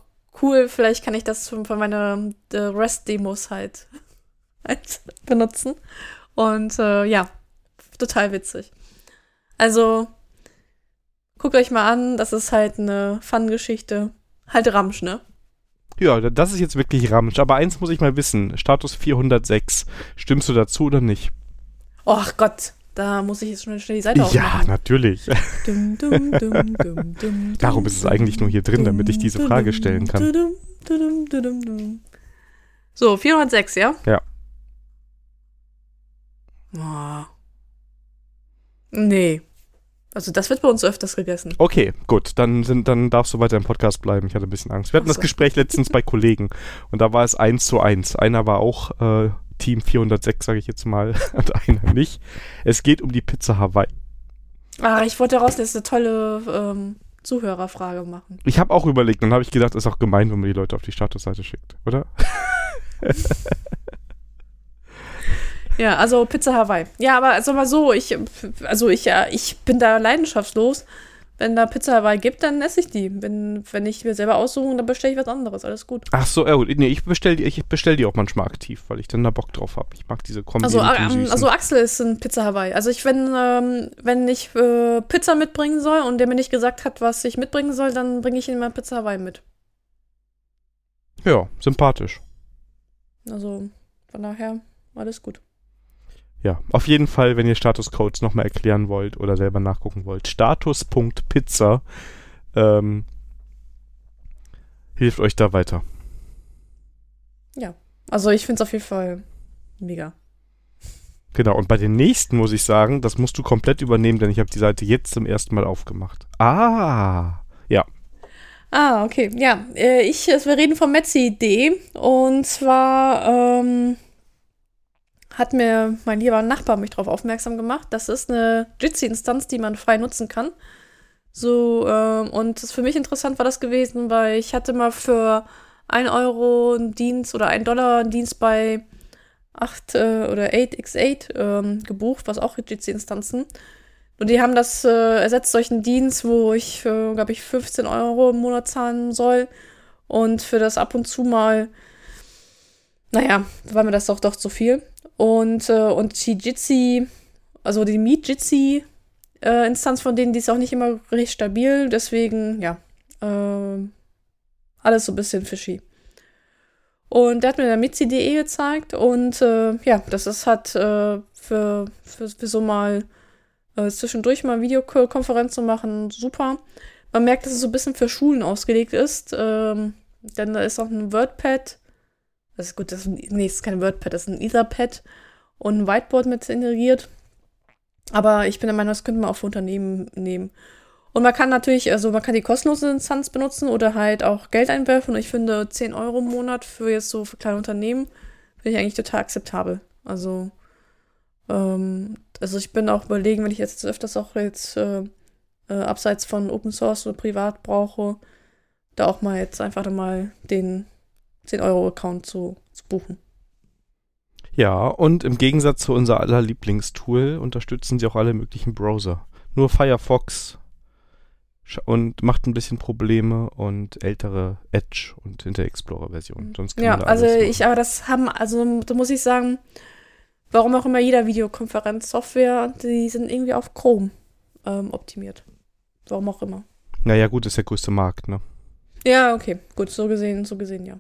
cool, vielleicht kann ich das für, für meine äh, REST-Demos halt, halt benutzen. Und äh, ja, total witzig. Also, guckt euch mal an, das ist halt eine Fun-Geschichte. Halt Ramsch, ne? Ja, das ist jetzt wirklich Ramsch. Aber eins muss ich mal wissen. Status vierhundertsechs. Stimmst du dazu oder nicht? Och Gott, da muss ich jetzt schon schnell die Seite aufmachen. Ja, natürlich. Dum, dum, dum, dum, dum, darum ist es eigentlich nur hier drin, damit ich diese Frage stellen kann. So, vierhundertsechs, ja? Ja. Oh. Nee. Also das wird bei uns öfters gegessen. Okay, gut, dann, sind, dann darfst du weiter im Podcast bleiben. Ich hatte ein bisschen Angst. Wir hatten so. Das Gespräch letztens bei Kollegen und da war es eins zu eins. Einer war auch äh, Team vierhundertsechs, sage ich jetzt mal, und einer nicht. Es geht um die Pizza Hawaii. Ah, ich wollte daraus jetzt eine tolle ähm, Zuhörerfrage machen. Ich habe auch überlegt, dann habe ich gedacht, ist auch gemein, wenn man die Leute auf die Statusseite schickt, oder? Ja, also Pizza Hawaii. Ja, aber also mal so, ich, also ich, ja, ich bin da leidenschaftslos. Wenn da Pizza Hawaii gibt, dann esse ich die. Wenn, wenn ich mir selber aussuche, dann bestelle ich was anderes. Alles gut. Ach so, ja gut. Nee, ich bestelle die, ich bestell die auch manchmal aktiv, weil ich dann da Bock drauf habe. Ich mag diese Kombi. Also, ähm, also Axel ist ein Pizza Hawaii. Also ich, wenn, ähm, wenn ich äh, Pizza mitbringen soll und der mir nicht gesagt hat, was ich mitbringen soll, dann bringe ich ihm mal Pizza Hawaii mit. Ja, sympathisch. Also von daher alles gut. Ja, auf jeden Fall, wenn ihr Statuscodes nochmal erklären wollt oder selber nachgucken wollt, status.pizza ähm, hilft euch da weiter. Ja, also ich finde es auf jeden Fall mega. Genau, und bei den nächsten muss ich sagen, das musst du komplett übernehmen, denn ich habe die Seite jetzt zum ersten Mal aufgemacht. Ah, ja. Ah, okay, ja. Ich, wir reden von mitzi punkt de und zwar, ähm, hat mir mein lieber Nachbar mich darauf aufmerksam gemacht. Das ist eine Jitsi-Instanz, die man frei nutzen kann. So, ähm, und das für mich interessant war das gewesen, weil ich hatte mal für ein Euro einen Dienst oder ein Dollar einen Dienst bei acht äh, oder acht mal acht ähm, gebucht, was auch Jitsi-Instanzen. Und die haben das äh, ersetzt durch einen Dienst, wo ich, äh, glaube ich, fünfzehn Euro im Monat zahlen soll und für das ab und zu mal, naja, war mir das doch doch zu viel. Und, äh, und die Jitsi, also die Meet-Jitsi-Instanz äh, von denen, die ist auch nicht immer recht stabil, deswegen, ja, äh, alles so ein bisschen fishy. Und der hat mir dann mitzi punkt de gezeigt und äh, ja, das ist halt äh, für, für, für so mal äh, zwischendurch mal Videokonferenz zu machen, super. Man merkt, dass es so ein bisschen für Schulen ausgelegt ist, ähm, denn da ist auch ein WordPad. Das ist gut, das ist, ein, nee, das ist kein WordPad, das ist ein Etherpad und ein Whiteboard mit integriert. Aber ich bin der Meinung, das könnte man auch für Unternehmen nehmen. Und man kann natürlich, also man kann die kostenlose Instanz benutzen oder halt auch Geld einwerfen. Und ich finde zehn Euro im Monat für jetzt so für kleine Unternehmen finde ich eigentlich total akzeptabel. Also, ähm, also ich bin auch überlegen, wenn ich jetzt öfters auch jetzt äh, äh, abseits von Open Source oder privat brauche, da auch mal jetzt einfach dann mal den zehn Euro Account zu, zu buchen. Ja, und im Gegensatz zu unser aller Lieblingstool unterstützen sie auch alle möglichen Browser. Nur Firefox und macht ein bisschen Probleme und ältere Edge und Internet Explorer Versionen. Sonst kann ja, man also ich, machen. aber das haben, also da muss ich sagen, warum auch immer jeder Videokonferenzsoftware, die sind irgendwie auf Chrome ähm, optimiert. Warum auch immer. Naja, gut, ist der größte Markt, ne? Ja, okay, gut, so gesehen, so gesehen, ja.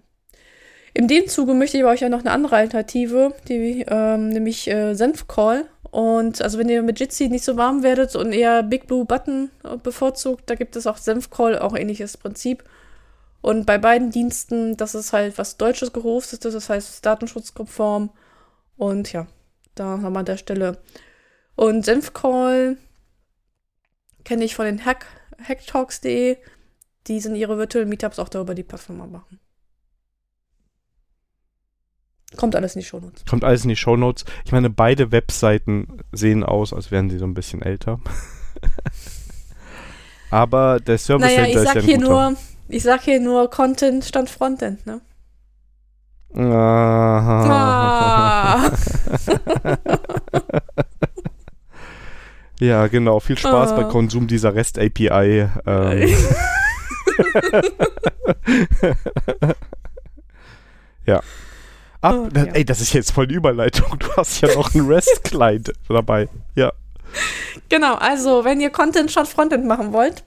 In dem Zuge möchte ich bei euch ja noch eine andere Alternative, die, ähm, nämlich äh, Senfcall. Und also wenn ihr mit Jitsi nicht so warm werdet und eher Big Blue Button bevorzugt, da gibt es auch Senfcall, auch ähnliches Prinzip. Und bei beiden Diensten, das ist halt was Deutsches gehostetes, das heißt datenschutzkonform. Und ja, da haben wir an der Stelle. Und Senfcall kenne ich von den Hack, hacktalks punkt de. Die sind ihre virtuellen Meetups auch darüber die Plattform machen. Kommt alles in die Shownotes. Kommt alles in die Shownotes. Ich meine, beide Webseiten sehen aus, als wären sie so ein bisschen älter. Aber der Service naja, Center ist ja ein hier guter. Nur, ich sag hier nur Content stand Frontend, ne? Ah. Ah. Ja, genau. Viel Spaß ah. bei Konsum dieser REST A P I. Ähm. Ja. Ab, oh, das, ja. Ey, das ist jetzt voll die Überleitung. Du hast ja noch einen REST-Client dabei. Ja. Genau, also wenn ihr Content statt Frontend machen wollt,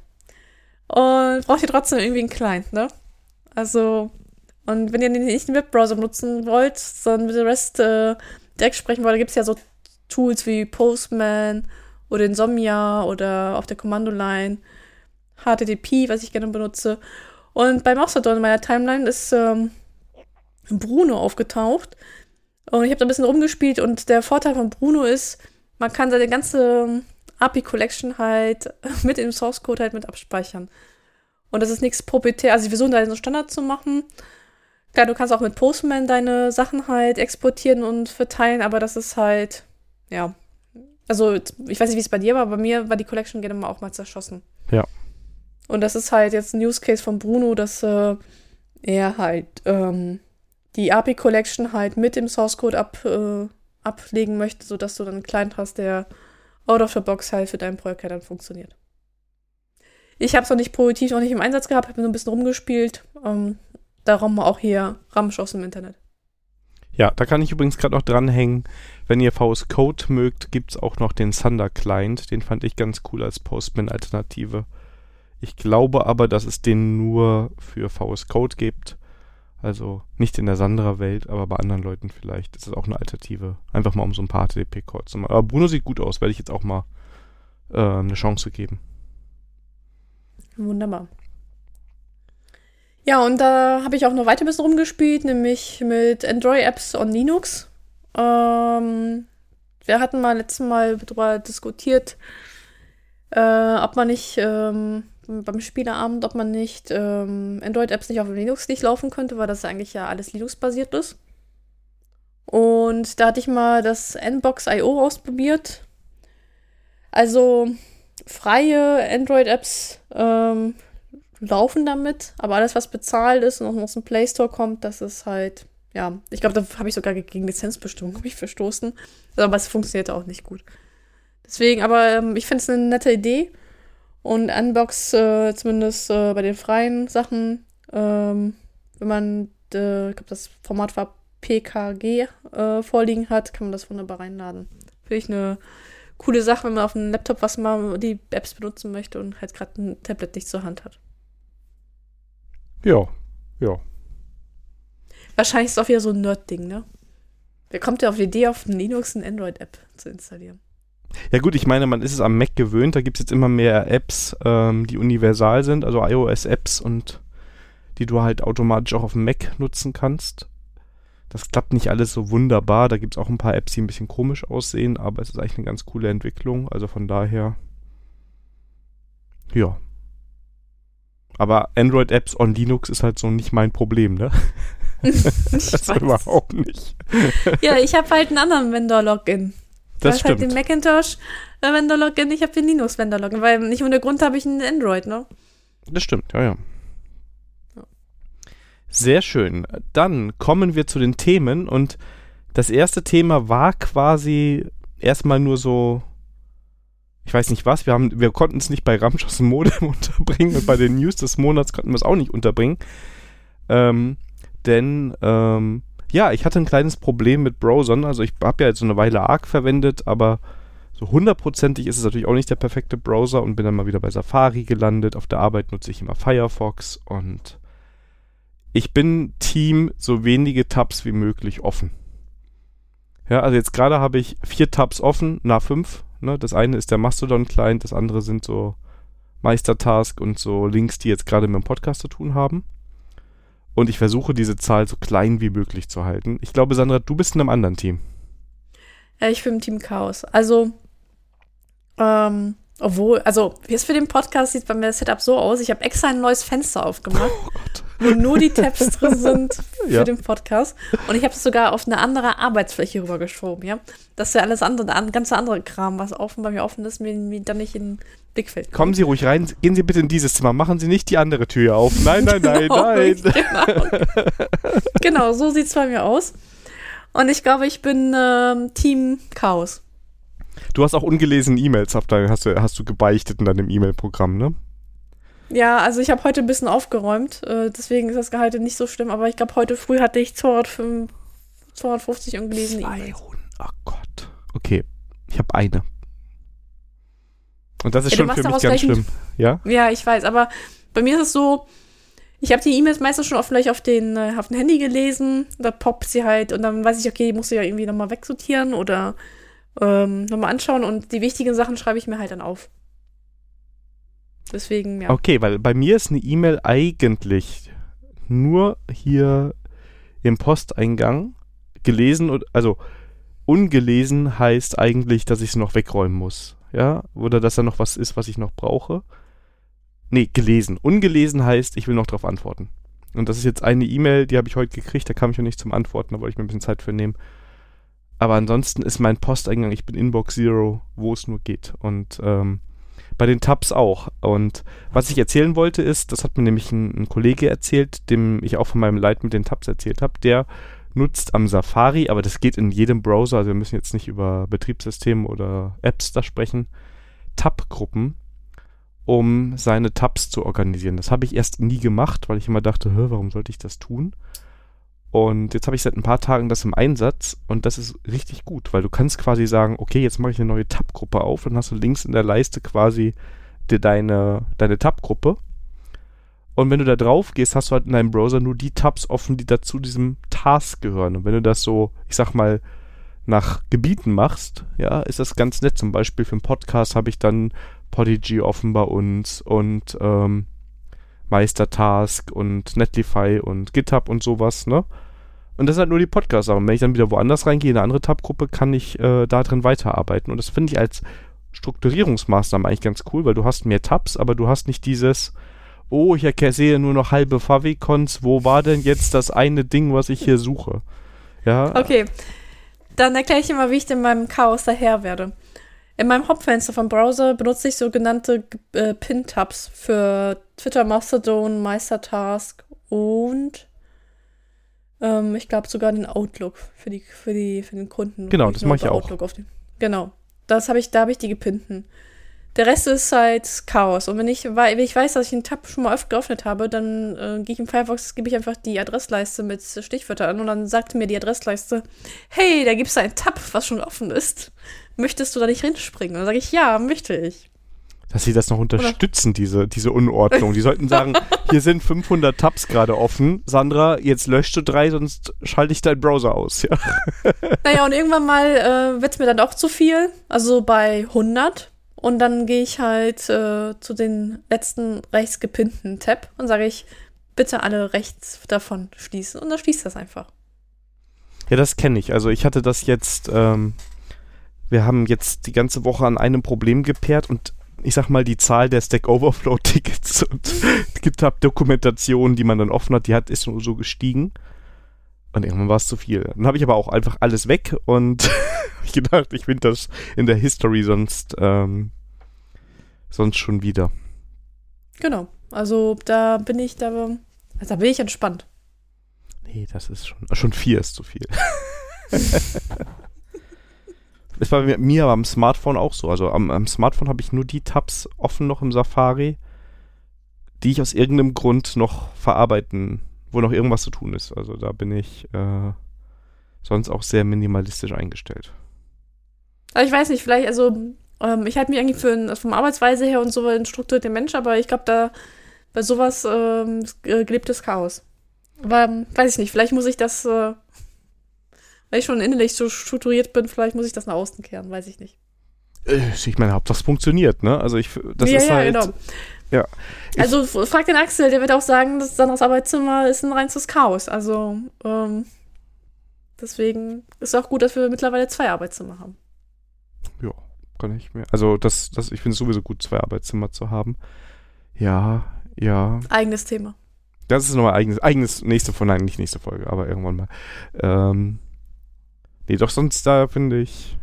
und braucht ihr trotzdem irgendwie einen Client, ne? Also, und wenn ihr nicht einen Webbrowser benutzen wollt, sondern mit dem REST äh, direkt sprechen wollt, da gibt es ja so Tools wie Postman oder Insomnia oder auf der Kommandoline, H T T P, was ich gerne benutze. Und bei Mastodon in meiner Timeline ist ähm, Bruno aufgetaucht und ich habe da ein bisschen rumgespielt und der Vorteil von Bruno ist, man kann seine ganze A P I-Collection halt mit im Source-Code halt mit abspeichern. Und das ist nichts proprietär, also wir versuchen da so Standard zu machen. Klar, du kannst auch mit Postman deine Sachen halt exportieren und verteilen, aber das ist halt, ja, also ich weiß nicht, wie es bei dir war, aber bei mir war die Collection gerne mal auch mal zerschossen. Ja. Und das ist halt jetzt ein Use-Case von Bruno, dass äh, er halt, ähm, die A P I-Collection halt mit dem Source-Code ab, äh, ablegen möchte, sodass du dann einen Client hast, der out of the box halt für deinen Projekt dann funktioniert. Ich habe es noch nicht produktiv, noch nicht im Einsatz gehabt, habe nur ein bisschen rumgespielt. Ähm, darum auch hier Ramsch aus dem Internet. Ja, da kann ich übrigens gerade noch dranhängen, wenn ihr V S Code mögt, gibt es auch noch den Sandra-Client. Den fand ich ganz cool als Postman-Alternative. Ich glaube aber, dass es den nur für V S Code gibt. Also nicht in der Sandra-Welt, aber bei anderen Leuten vielleicht. Das ist auch eine Alternative. Einfach mal um so ein paar H T T P-Calls zu machen. Aber Bruno sieht gut aus. Werde ich jetzt auch mal äh, eine Chance geben. Wunderbar. Ja, und da habe ich auch noch weiter ein bisschen rumgespielt, nämlich mit Android-Apps on Linux. Ähm, wir hatten mal letztes Mal darüber diskutiert, äh, ob man nicht... Ähm, beim Spieleabend, ob man nicht ähm, Android-Apps nicht auf Linux nicht laufen könnte, weil das eigentlich ja alles Linux-basiert ist. Und da hatte ich mal das Nbox punkt i o ausprobiert. Also freie Android-Apps ähm, laufen damit, aber alles, was bezahlt ist und auch aus dem Play Store kommt, das ist halt, ja, ich glaube, da habe ich sogar gegen Lizenzbestimmung mich verstoßen. Aber es funktioniert auch nicht gut. Deswegen, aber ähm, ich finde es eine nette Idee. Und Unbox, äh, zumindest äh, bei den freien Sachen, ähm, wenn man, äh, ich glaube, das Format war P K G äh, vorliegen hat, kann man das wunderbar reinladen. Finde ich eine coole Sache, wenn man auf dem Laptop was mal die Apps benutzen möchte und halt gerade ein Tablet nicht zur Hand hat. Ja, ja. Wahrscheinlich ist es auch wieder so ein Nerd-Ding, ne? Wer kommt ja auf die Idee, auf Linux eine Android-App zu installieren? Ja gut, ich meine, man ist es am Mac gewöhnt, da gibt es jetzt immer mehr Apps, ähm, die universal sind, also iOS-Apps und die du halt automatisch auch auf dem Mac nutzen kannst. Das klappt nicht alles so wunderbar, da gibt es auch ein paar Apps, die ein bisschen komisch aussehen, aber es ist eigentlich eine ganz coole Entwicklung, also von daher, ja. Aber Android-Apps on Linux ist halt so nicht mein Problem, ne? Ich das weiß. Überhaupt nicht. Ja, ich habe halt einen anderen Vendor-Login. Ich habe halt den Macintosh-Vendor-Login, ich habe den Linux-Vendor-Login, weil nicht ohne Grund habe ich einen Android, ne? Das stimmt, ja, ja. Sehr schön. Dann kommen wir zu den Themen und das erste Thema war quasi erstmal nur so, ich weiß nicht was, wir haben, wir konnten es nicht bei Ramschers Modem unterbringen und bei den News des Monats konnten wir es auch nicht unterbringen. Ähm, denn, ähm, ja, ich hatte ein kleines Problem mit Browsern, also ich habe ja jetzt so eine Weile Arc verwendet, aber so hundertprozentig ist es natürlich auch nicht der perfekte Browser und bin dann mal wieder bei Safari gelandet. Auf der Arbeit nutze ich immer Firefox und ich bin Team, so wenige Tabs wie möglich offen. Ja, also jetzt gerade habe ich vier Tabs offen, na fünf. Ne? Das eine ist der Mastodon-Client, das andere sind so MeisterTask und so Links, die jetzt gerade mit dem Podcast zu tun haben. Und ich versuche, diese Zahl so klein wie möglich zu halten. Ich glaube, Sandra, du bist in einem anderen Team. Ja, ich bin im Team Chaos. Also, ähm... Obwohl, also jetzt für den Podcast sieht bei mir das Setup so aus, ich habe extra ein neues Fenster aufgemacht, oh Gott, wo nur die Tabs drin sind für ja. den Podcast. Und ich habe es sogar auf eine andere Arbeitsfläche rübergeschoben, ja. Dass ja alles andere, an, ganze andere Kram, was offen bei mir offen ist, mir, mir dann nicht in den Blickfeld kommt. Kommen Sie ruhig rein, gehen Sie bitte in dieses Zimmer, machen Sie nicht die andere Tür auf. Nein, nein, genau, nein, nein. Genau, genau, so sieht es bei mir aus. Und ich glaube, ich bin ähm, Team Chaos. Du hast auch ungelesene E-Mails, hast du, hast du gebeichtet in deinem E-Mail-Programm, ne? Ja, also ich habe heute ein bisschen aufgeräumt, deswegen ist das Gehalt nicht so schlimm, aber ich glaube, heute früh hatte ich zweihundertfünfzig ungelesene E-Mails. Oh Gott. Okay, ich habe eine. Und das ist ja schon für mich ganz schlimm. Ja? Ja, ich weiß, aber bei mir ist es so, ich habe die E-Mails meistens schon oft vielleicht auf den, auf den Handy gelesen, da poppt sie halt und dann weiß ich, okay, ich muss sie ja irgendwie nochmal wegsortieren oder Ähm, nochmal anschauen und die wichtigen Sachen schreibe ich mir halt dann auf. Deswegen, ja. Okay, weil bei mir ist eine E-Mail eigentlich nur hier im Posteingang gelesen und, also ungelesen heißt eigentlich, dass ich es noch wegräumen muss, ja, oder dass da noch was ist, was ich noch brauche. Nee, gelesen. Ungelesen heißt, ich will noch drauf antworten. Und das ist jetzt eine E-Mail, die habe ich heute gekriegt, da kam ich noch nicht zum Antworten, da wollte ich mir ein bisschen Zeit für nehmen. Aber ansonsten ist mein Posteingang, ich bin Inbox Zero, wo es nur geht. Und ähm, bei den Tabs auch. Und was ich erzählen wollte ist, das hat mir nämlich ein, ein Kollege erzählt, dem ich auch von meinem Leid mit den Tabs erzählt habe, der nutzt am Safari, aber das geht in jedem Browser, also wir müssen jetzt nicht über Betriebssysteme oder Apps da sprechen, Tab-Gruppen, um seine Tabs zu organisieren. Das habe ich erst nie gemacht, weil ich immer dachte, hör, warum sollte ich das tun? Und jetzt habe ich seit ein paar Tagen das im Einsatz und das ist richtig gut, weil du kannst quasi sagen, okay, jetzt mache ich eine neue Tab-Gruppe auf, dann hast du links in der Leiste quasi die, deine, deine Tab-Gruppe und wenn du da drauf gehst, hast du halt in deinem Browser nur die Tabs offen, die dazu diesem Task gehören und wenn du das so, ich sag mal, nach Gebieten machst, ja, ist das ganz nett. Zum Beispiel für einen Podcast habe ich dann Podigee offen bei uns und ähm, MeisterTask und Netlify und GitHub und sowas, ne? Und das sind halt nur die Podcast-Sachen. Wenn ich dann wieder woanders reingehe, in eine andere Tab-Gruppe, kann ich äh, da drin weiterarbeiten. Und das finde ich als Strukturierungsmaßnahme eigentlich ganz cool, weil du hast mehr Tabs, aber du hast nicht dieses, oh, ich sehe nur noch halbe Favicons, wo war denn jetzt das eine Ding, was ich hier suche? Ja. Okay, dann erkläre ich dir mal, wie ich in meinem Chaos daher werde. In meinem Hauptfenster vom Browser benutze ich sogenannte äh, Pin-Tabs für Twitter, Mastodon, MeisterTask und ähm, ich glaube sogar den Outlook für die für die für den Kunden. Genau, das mache ich auch. Outlook auf den, genau, das habe ich, da habe ich die gepinnten. Der Rest ist halt Chaos. Und wenn ich, wenn ich weiß, dass ich einen Tab schon mal öfter geöffnet habe, dann äh, gehe ich in Firefox, gebe ich einfach die Adressleiste mit Stichwörtern an und dann sagt mir die Adressleiste, hey, da gibt es einen Tab, was schon offen ist. Möchtest du da nicht hinspringen? Und dann sage ich, ja, möchte ich. Dass sie das noch unterstützen, diese, diese Unordnung. Die sollten sagen, hier sind fünfhundert Tabs gerade offen. Sandra, jetzt löschst du drei, sonst schalte ich deinen Browser aus. Ja. Naja, und irgendwann mal äh, wird es mir dann auch zu viel. Also bei hundert. Und dann gehe ich halt äh, zu den letzten rechts gepinnten Tab und sage ich, bitte alle rechts davon schließen. Und dann schließt das einfach. Ja, das kenne ich. Also ich hatte das jetzt, ähm, wir haben jetzt die ganze Woche an einem Problem gepaart und ich sag mal, die Zahl der Stack Overflow-Tickets und GitHub-Dokumentation, die man dann offen hat, die hat ist nur so gestiegen. Und irgendwann war es zu viel. Dann habe ich aber auch einfach alles weg und ich gedacht, ich finde das in der History sonst, ähm, sonst schon wieder. Genau, also da bin ich, da, also da bin ich entspannt. Nee, das ist schon, schon vier ist zu viel. Es war bei mir am Smartphone auch so. Also am, am Smartphone habe ich nur die Tabs offen noch im Safari, die ich aus irgendeinem Grund noch verarbeiten, wo noch irgendwas zu tun ist. Also da bin ich äh, sonst auch sehr minimalistisch eingestellt. Also ich weiß nicht, vielleicht, also ähm, ich halte mich eigentlich für ein, vom Arbeitsweise her und so ein strukturierter Mensch, aber ich glaube, da bei sowas ähm, gelebtes Chaos. Aber weiß ich nicht, vielleicht muss ich das... Äh, Wenn ich schon innerlich so strukturiert bin, vielleicht muss ich das nach außen kehren, weiß ich nicht. Ich meine, Hauptsache es funktioniert, ne? Also ich, das ja, ist ja, halt... Genau. Ja, also ich, frag den Axel, der wird auch sagen, dass Sandras Arbeitszimmer ist ein reines Chaos. Also ähm, deswegen ist es auch gut, dass wir mittlerweile zwei Arbeitszimmer haben. Ja, kann ich mir... Also das, das, ich finde es sowieso gut, zwei Arbeitszimmer zu haben. Ja, ja. Eigenes Thema. Das ist nochmal eigenes, eigenes nächste Folge, nein, nicht nächste Folge, aber irgendwann mal. Ähm... Nee, doch sonst da finde ich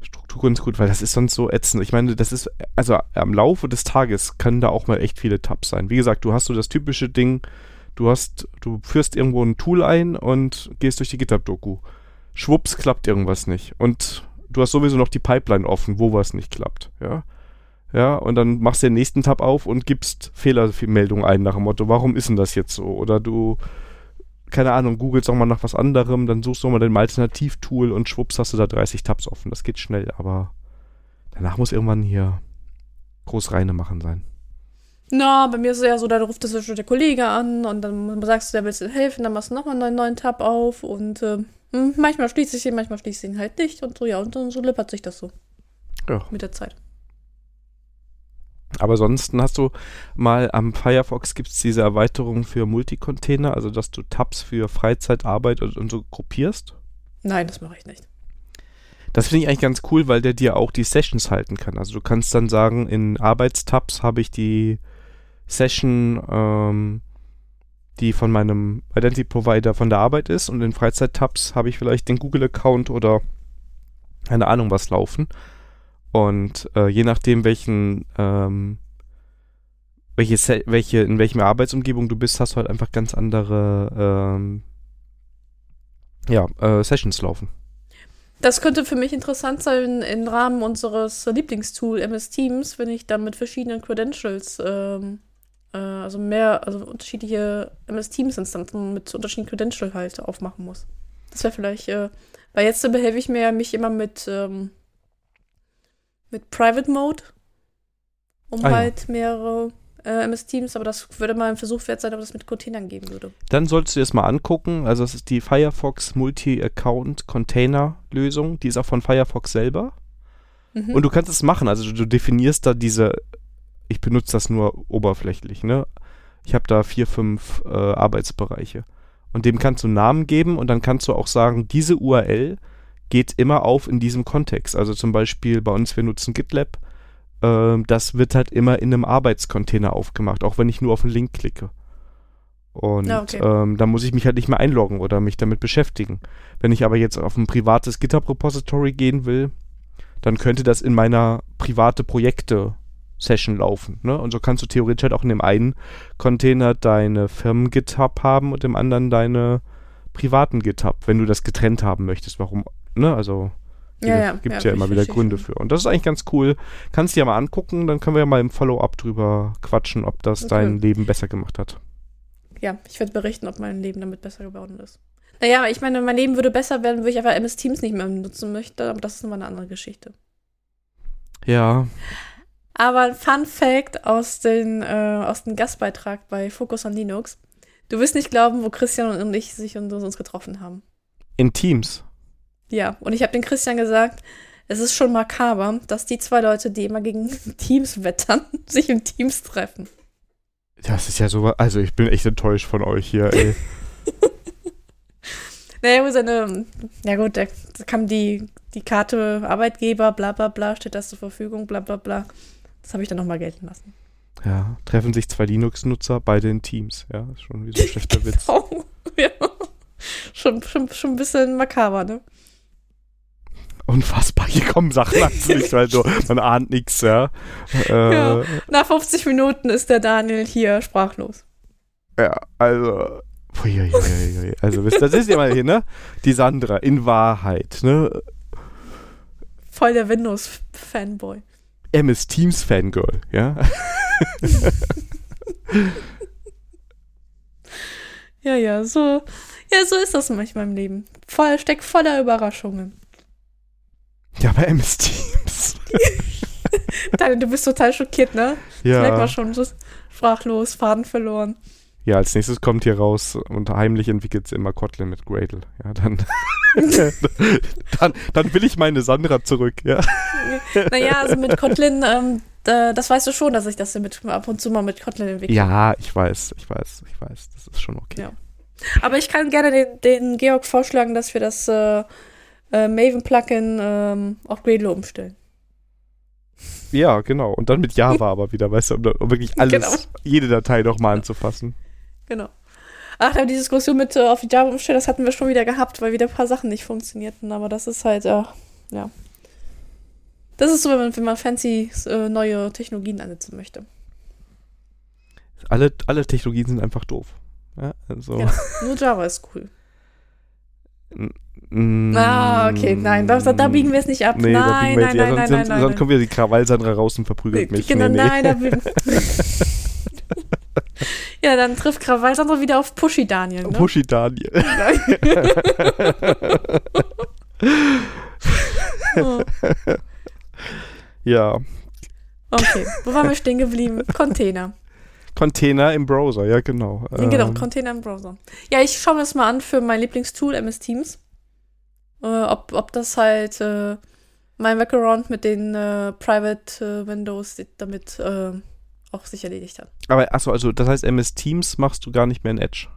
Struktur ganz gut, weil das ist sonst so ätzend. Ich meine, das ist, also am Laufe des Tages können da auch mal echt viele Tabs sein. Wie gesagt, du hast so das typische Ding, du hast, du führst irgendwo ein Tool ein und gehst durch die GitHub-Doku. Schwupps, klappt irgendwas nicht. Und du hast sowieso noch die Pipeline offen, wo was nicht klappt, ja. Ja, und dann machst du den nächsten Tab auf und gibst Fehlermeldung ein nach dem Motto, warum ist denn das jetzt so? Oder du... keine Ahnung, googelst auch mal nach was anderem, dann suchst du mal dein Alternativtool und schwupps hast du da dreißig Tabs offen. Das geht schnell, aber danach muss irgendwann hier groß reine machen sein. Na, bei mir ist es ja so, da ruft das schon der Kollege an und dann sagst du, der willst dir helfen, dann machst du nochmal einen neuen Tab auf und äh, manchmal schließt sich den, manchmal schließt ihn halt nicht und so, ja, und dann so läppert sich das so. Ja. Mit der Zeit. Aber sonst hast du mal am Firefox gibt es diese Erweiterung für Multicontainer, also dass du Tabs für Freizeit, Arbeit und, und so gruppierst? Nein, das mache ich nicht. Das finde ich eigentlich ganz cool, weil der dir auch die Sessions halten kann. Also du kannst dann sagen, in Arbeitstabs habe ich die Session, ähm, die von meinem Identity Provider von der Arbeit ist und in Freizeit-Tabs habe ich vielleicht den Google-Account oder keine Ahnung was laufen. Und äh, je nachdem, welchen, ähm, welche, Se- welche, in welcher Arbeitsumgebung du bist, hast du halt einfach ganz andere ähm, ja, äh, Sessions laufen. Das könnte für mich interessant sein im Rahmen unseres Lieblingstool M S Teams, wenn ich dann mit verschiedenen Credentials, ähm, äh, also mehr, also unterschiedliche M S Teams-Instanzen mit unterschiedlichen Credentials halt aufmachen muss. Das wäre vielleicht, äh, weil jetzt behelfe ich mir ja mich immer mit, ähm, mit Private Mode, um ah, halt ja. mehrere äh, M S Teams, aber das würde mal ein Versuch wert sein, ob das mit Containern geben würde. Dann solltest du dir das mal angucken, also das ist die Firefox Multi-Account-Container-Lösung, die ist auch von Firefox selber mhm. und du kannst es machen, also du, du definierst da diese, ich benutze das nur oberflächlich, ne? Ich habe da vier, fünf äh, Arbeitsbereiche und dem kannst du einen Namen geben und dann kannst du auch sagen, diese U R L geht immer auf in diesem Kontext. Also zum Beispiel bei uns, wir nutzen GitLab, äh, das wird halt immer in einem Arbeitscontainer aufgemacht, auch wenn ich nur auf einen Link klicke. Und ja, okay. ähm, da muss ich mich halt nicht mehr einloggen oder mich damit beschäftigen. Wenn ich aber jetzt auf ein privates GitHub-Repository gehen will, dann könnte das in meiner private Projekte-Session laufen. Ne? Und so kannst du theoretisch halt auch in dem einen Container deine Firmen-GitHub haben und im anderen deine privaten GitHub, wenn du das getrennt haben möchtest. Warum? Ne, also ja, ja, gibt es ja, ja immer wieder Gründe für. Und das ist eigentlich ganz cool. Kannst du dir mal angucken, dann können wir ja mal im Follow-up drüber quatschen, ob das okay. dein Leben besser gemacht hat. Ja, ich werde berichten, ob mein Leben damit besser geworden ist. Naja, ich meine, mein Leben würde besser werden, würde ich einfach M S Teams nicht mehr nutzen möchte, aber das ist nochmal eine andere Geschichte. Ja. Aber ein Fun Fact aus, den, äh, aus dem Gastbeitrag bei Focus on Linux. Du wirst nicht glauben, wo Christian und ich sich und uns getroffen haben. In Teams? Ja, und ich habe dem Christian gesagt, es ist schon makaber, dass die zwei Leute, die immer gegen Teams wettern, sich in Teams treffen. Das ist ja sowas, also ich bin echt enttäuscht von euch hier, ey. Naja, wo seine, ja gut, da kam die, die Karte Arbeitgeber, bla bla bla, steht das zur Verfügung, bla bla bla. Das habe ich dann nochmal gelten lassen. Ja, treffen sich zwei Linux-Nutzer, beide in Teams, ja, ist schon wieder ein schlechter Witz. Genau, ja. Schon, schon, schon ein bisschen makaber, ne? unfassbar, hier kommen Sachen an sich, weil so, man ahnt nichts, ja. Äh, ja. Nach fünfzig Minuten ist der Daniel hier sprachlos. Ja, also, uiuiui, also das ist ja mal hier, ne? Die Sandra, in Wahrheit, ne? Voll der Windows-Fanboy. M S Teams-Fangirl, ja? Ja, ja, so, ja, so ist das manchmal im Leben. Voll, steckt voller Überraschungen. Ja, bei M S Teams. Daniel, du bist total schockiert, ne? Ja. Das merkt man schon, so sprachlos, Faden verloren. Ja, als nächstes kommt hier raus und heimlich entwickelt sie immer Kotlin mit Gradle. Ja, dann, dann, dann will ich meine Sandra zurück, ja. Naja, also mit Kotlin, ähm, das weißt du schon, dass ich das mit, ab und zu mal mit Kotlin entwickle. Ja, ich weiß, ich weiß, ich weiß. Das ist schon okay. Ja. Aber ich kann gerne den, den Georg vorschlagen, dass wir das äh, äh, Maven-Plugin ähm, auf Gradle umstellen. Ja, genau. Und dann mit Java aber wieder, weißt du, um, um wirklich alles, genau. jede Datei nochmal anzufassen. Genau. Ach, aber die Diskussion mit äh, auf die Java umstellen, das hatten wir schon wieder gehabt, weil wieder ein paar Sachen nicht funktionierten. Aber das ist halt, äh, ja. Das ist so, wenn man, wenn man fancy äh, neue Technologien ansetzen möchte. Alle, alle Technologien sind einfach doof. Ja, also. Ja, nur Java ist cool. Mm, ah, okay, nein, da, da biegen wir es nicht ab. Nee, nein, nein, nein, nein, nein, nein. Dann kommt wieder die Krawall-Sandra raus und verprügelt nee, mich. Genau, nee, nein, nee. Da ja, dann trifft Krawall-Sandra wieder auf Pushy-Daniel. Ne? Pushy-Daniel. oh. Ja. Okay, wo waren wir stehen geblieben? Container. Container im Browser, ja genau. Genau, ähm. Container im Browser. Ja, ich schaue mir das mal an für mein Lieblingstool, M S Teams. Äh, ob, ob das halt äh, mein Workaround mit den äh, Private äh, Windows damit äh, auch sich erledigt hat. Aber achso, also das heißt, M S Teams machst du gar nicht mehr in Edge?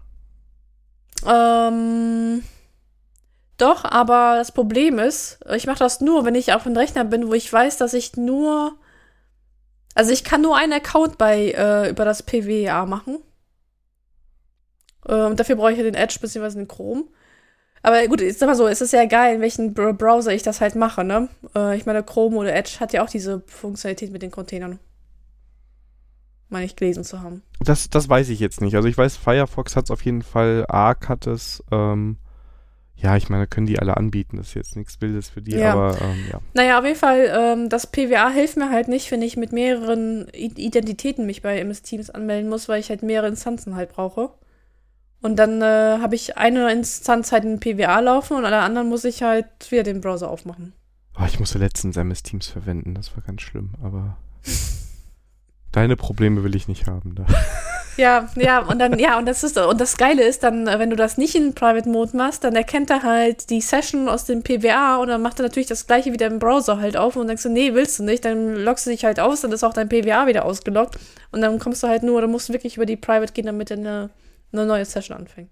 Ähm... Doch, aber das Problem ist, ich mache das nur, wenn ich auf dem Rechner bin, wo ich weiß, dass ich nur, also ich kann nur einen Account bei äh, über das P W A machen. Ähm, dafür brauche ich ja den Edge bzw. den Chrome. Aber gut, ich sag mal so, es ist ja egal, in welchen Browser ich das halt mache, ne? Äh, ich meine, Chrome oder Edge hat ja auch diese Funktionalität mit den Containern. Meine ich gelesen zu haben. Das, das weiß ich jetzt nicht. Also ich weiß, Firefox hat es auf jeden Fall, Arc hat es, ähm, ja, ich meine, können die alle anbieten, das ist jetzt nichts Wildes für die, ja. aber ähm, ja. Naja, auf jeden Fall, ähm, das P W A hilft mir halt nicht, wenn ich mit mehreren I- Identitäten mich bei M S Teams anmelden muss, weil ich halt mehrere Instanzen halt brauche. Und dann äh, habe ich eine Instanz halt in P W A laufen und alle anderen muss ich halt wieder den Browser aufmachen. Oh, ich musste letztens M S Teams verwenden, das war ganz schlimm, aber deine Probleme will ich nicht haben da. Ja, ja, und dann, ja, und das ist, und das Geile ist dann, wenn du das nicht in Private Mode machst, dann erkennt er halt die Session aus dem P W A und dann macht er natürlich das gleiche wieder im Browser halt auf und denkst du, nee, willst du nicht, dann loggst du dich halt aus, dann ist auch dein P W A wieder ausgeloggt und dann kommst du halt nur, dann musst du wirklich über die Private gehen, damit er eine, eine neue Session anfängt.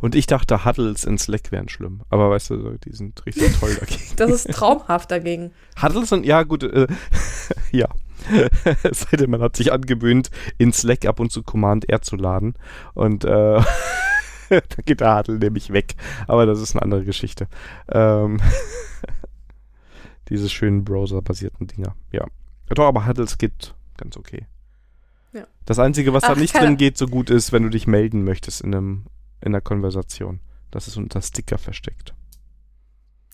Und ich dachte, Huddles in Slack wären schlimm. Aber weißt du, die sind richtig toll dagegen. Das ist traumhaft dagegen. Huddles und, ja gut, äh, ja. Seitdem man hat sich angewöhnt, in Slack ab und zu Command-R zu laden. Und äh, da geht der Huddle nämlich weg. Aber das ist eine andere Geschichte. Ähm, diese schönen Browser-basierten Dinger. Ja. Doch, aber Huddles geht ganz okay. Ja. Das Einzige, was Ach, da nicht drin geht, so gut ist, wenn du dich melden möchtest in einem in der Konversation. Das ist unter Sticker versteckt.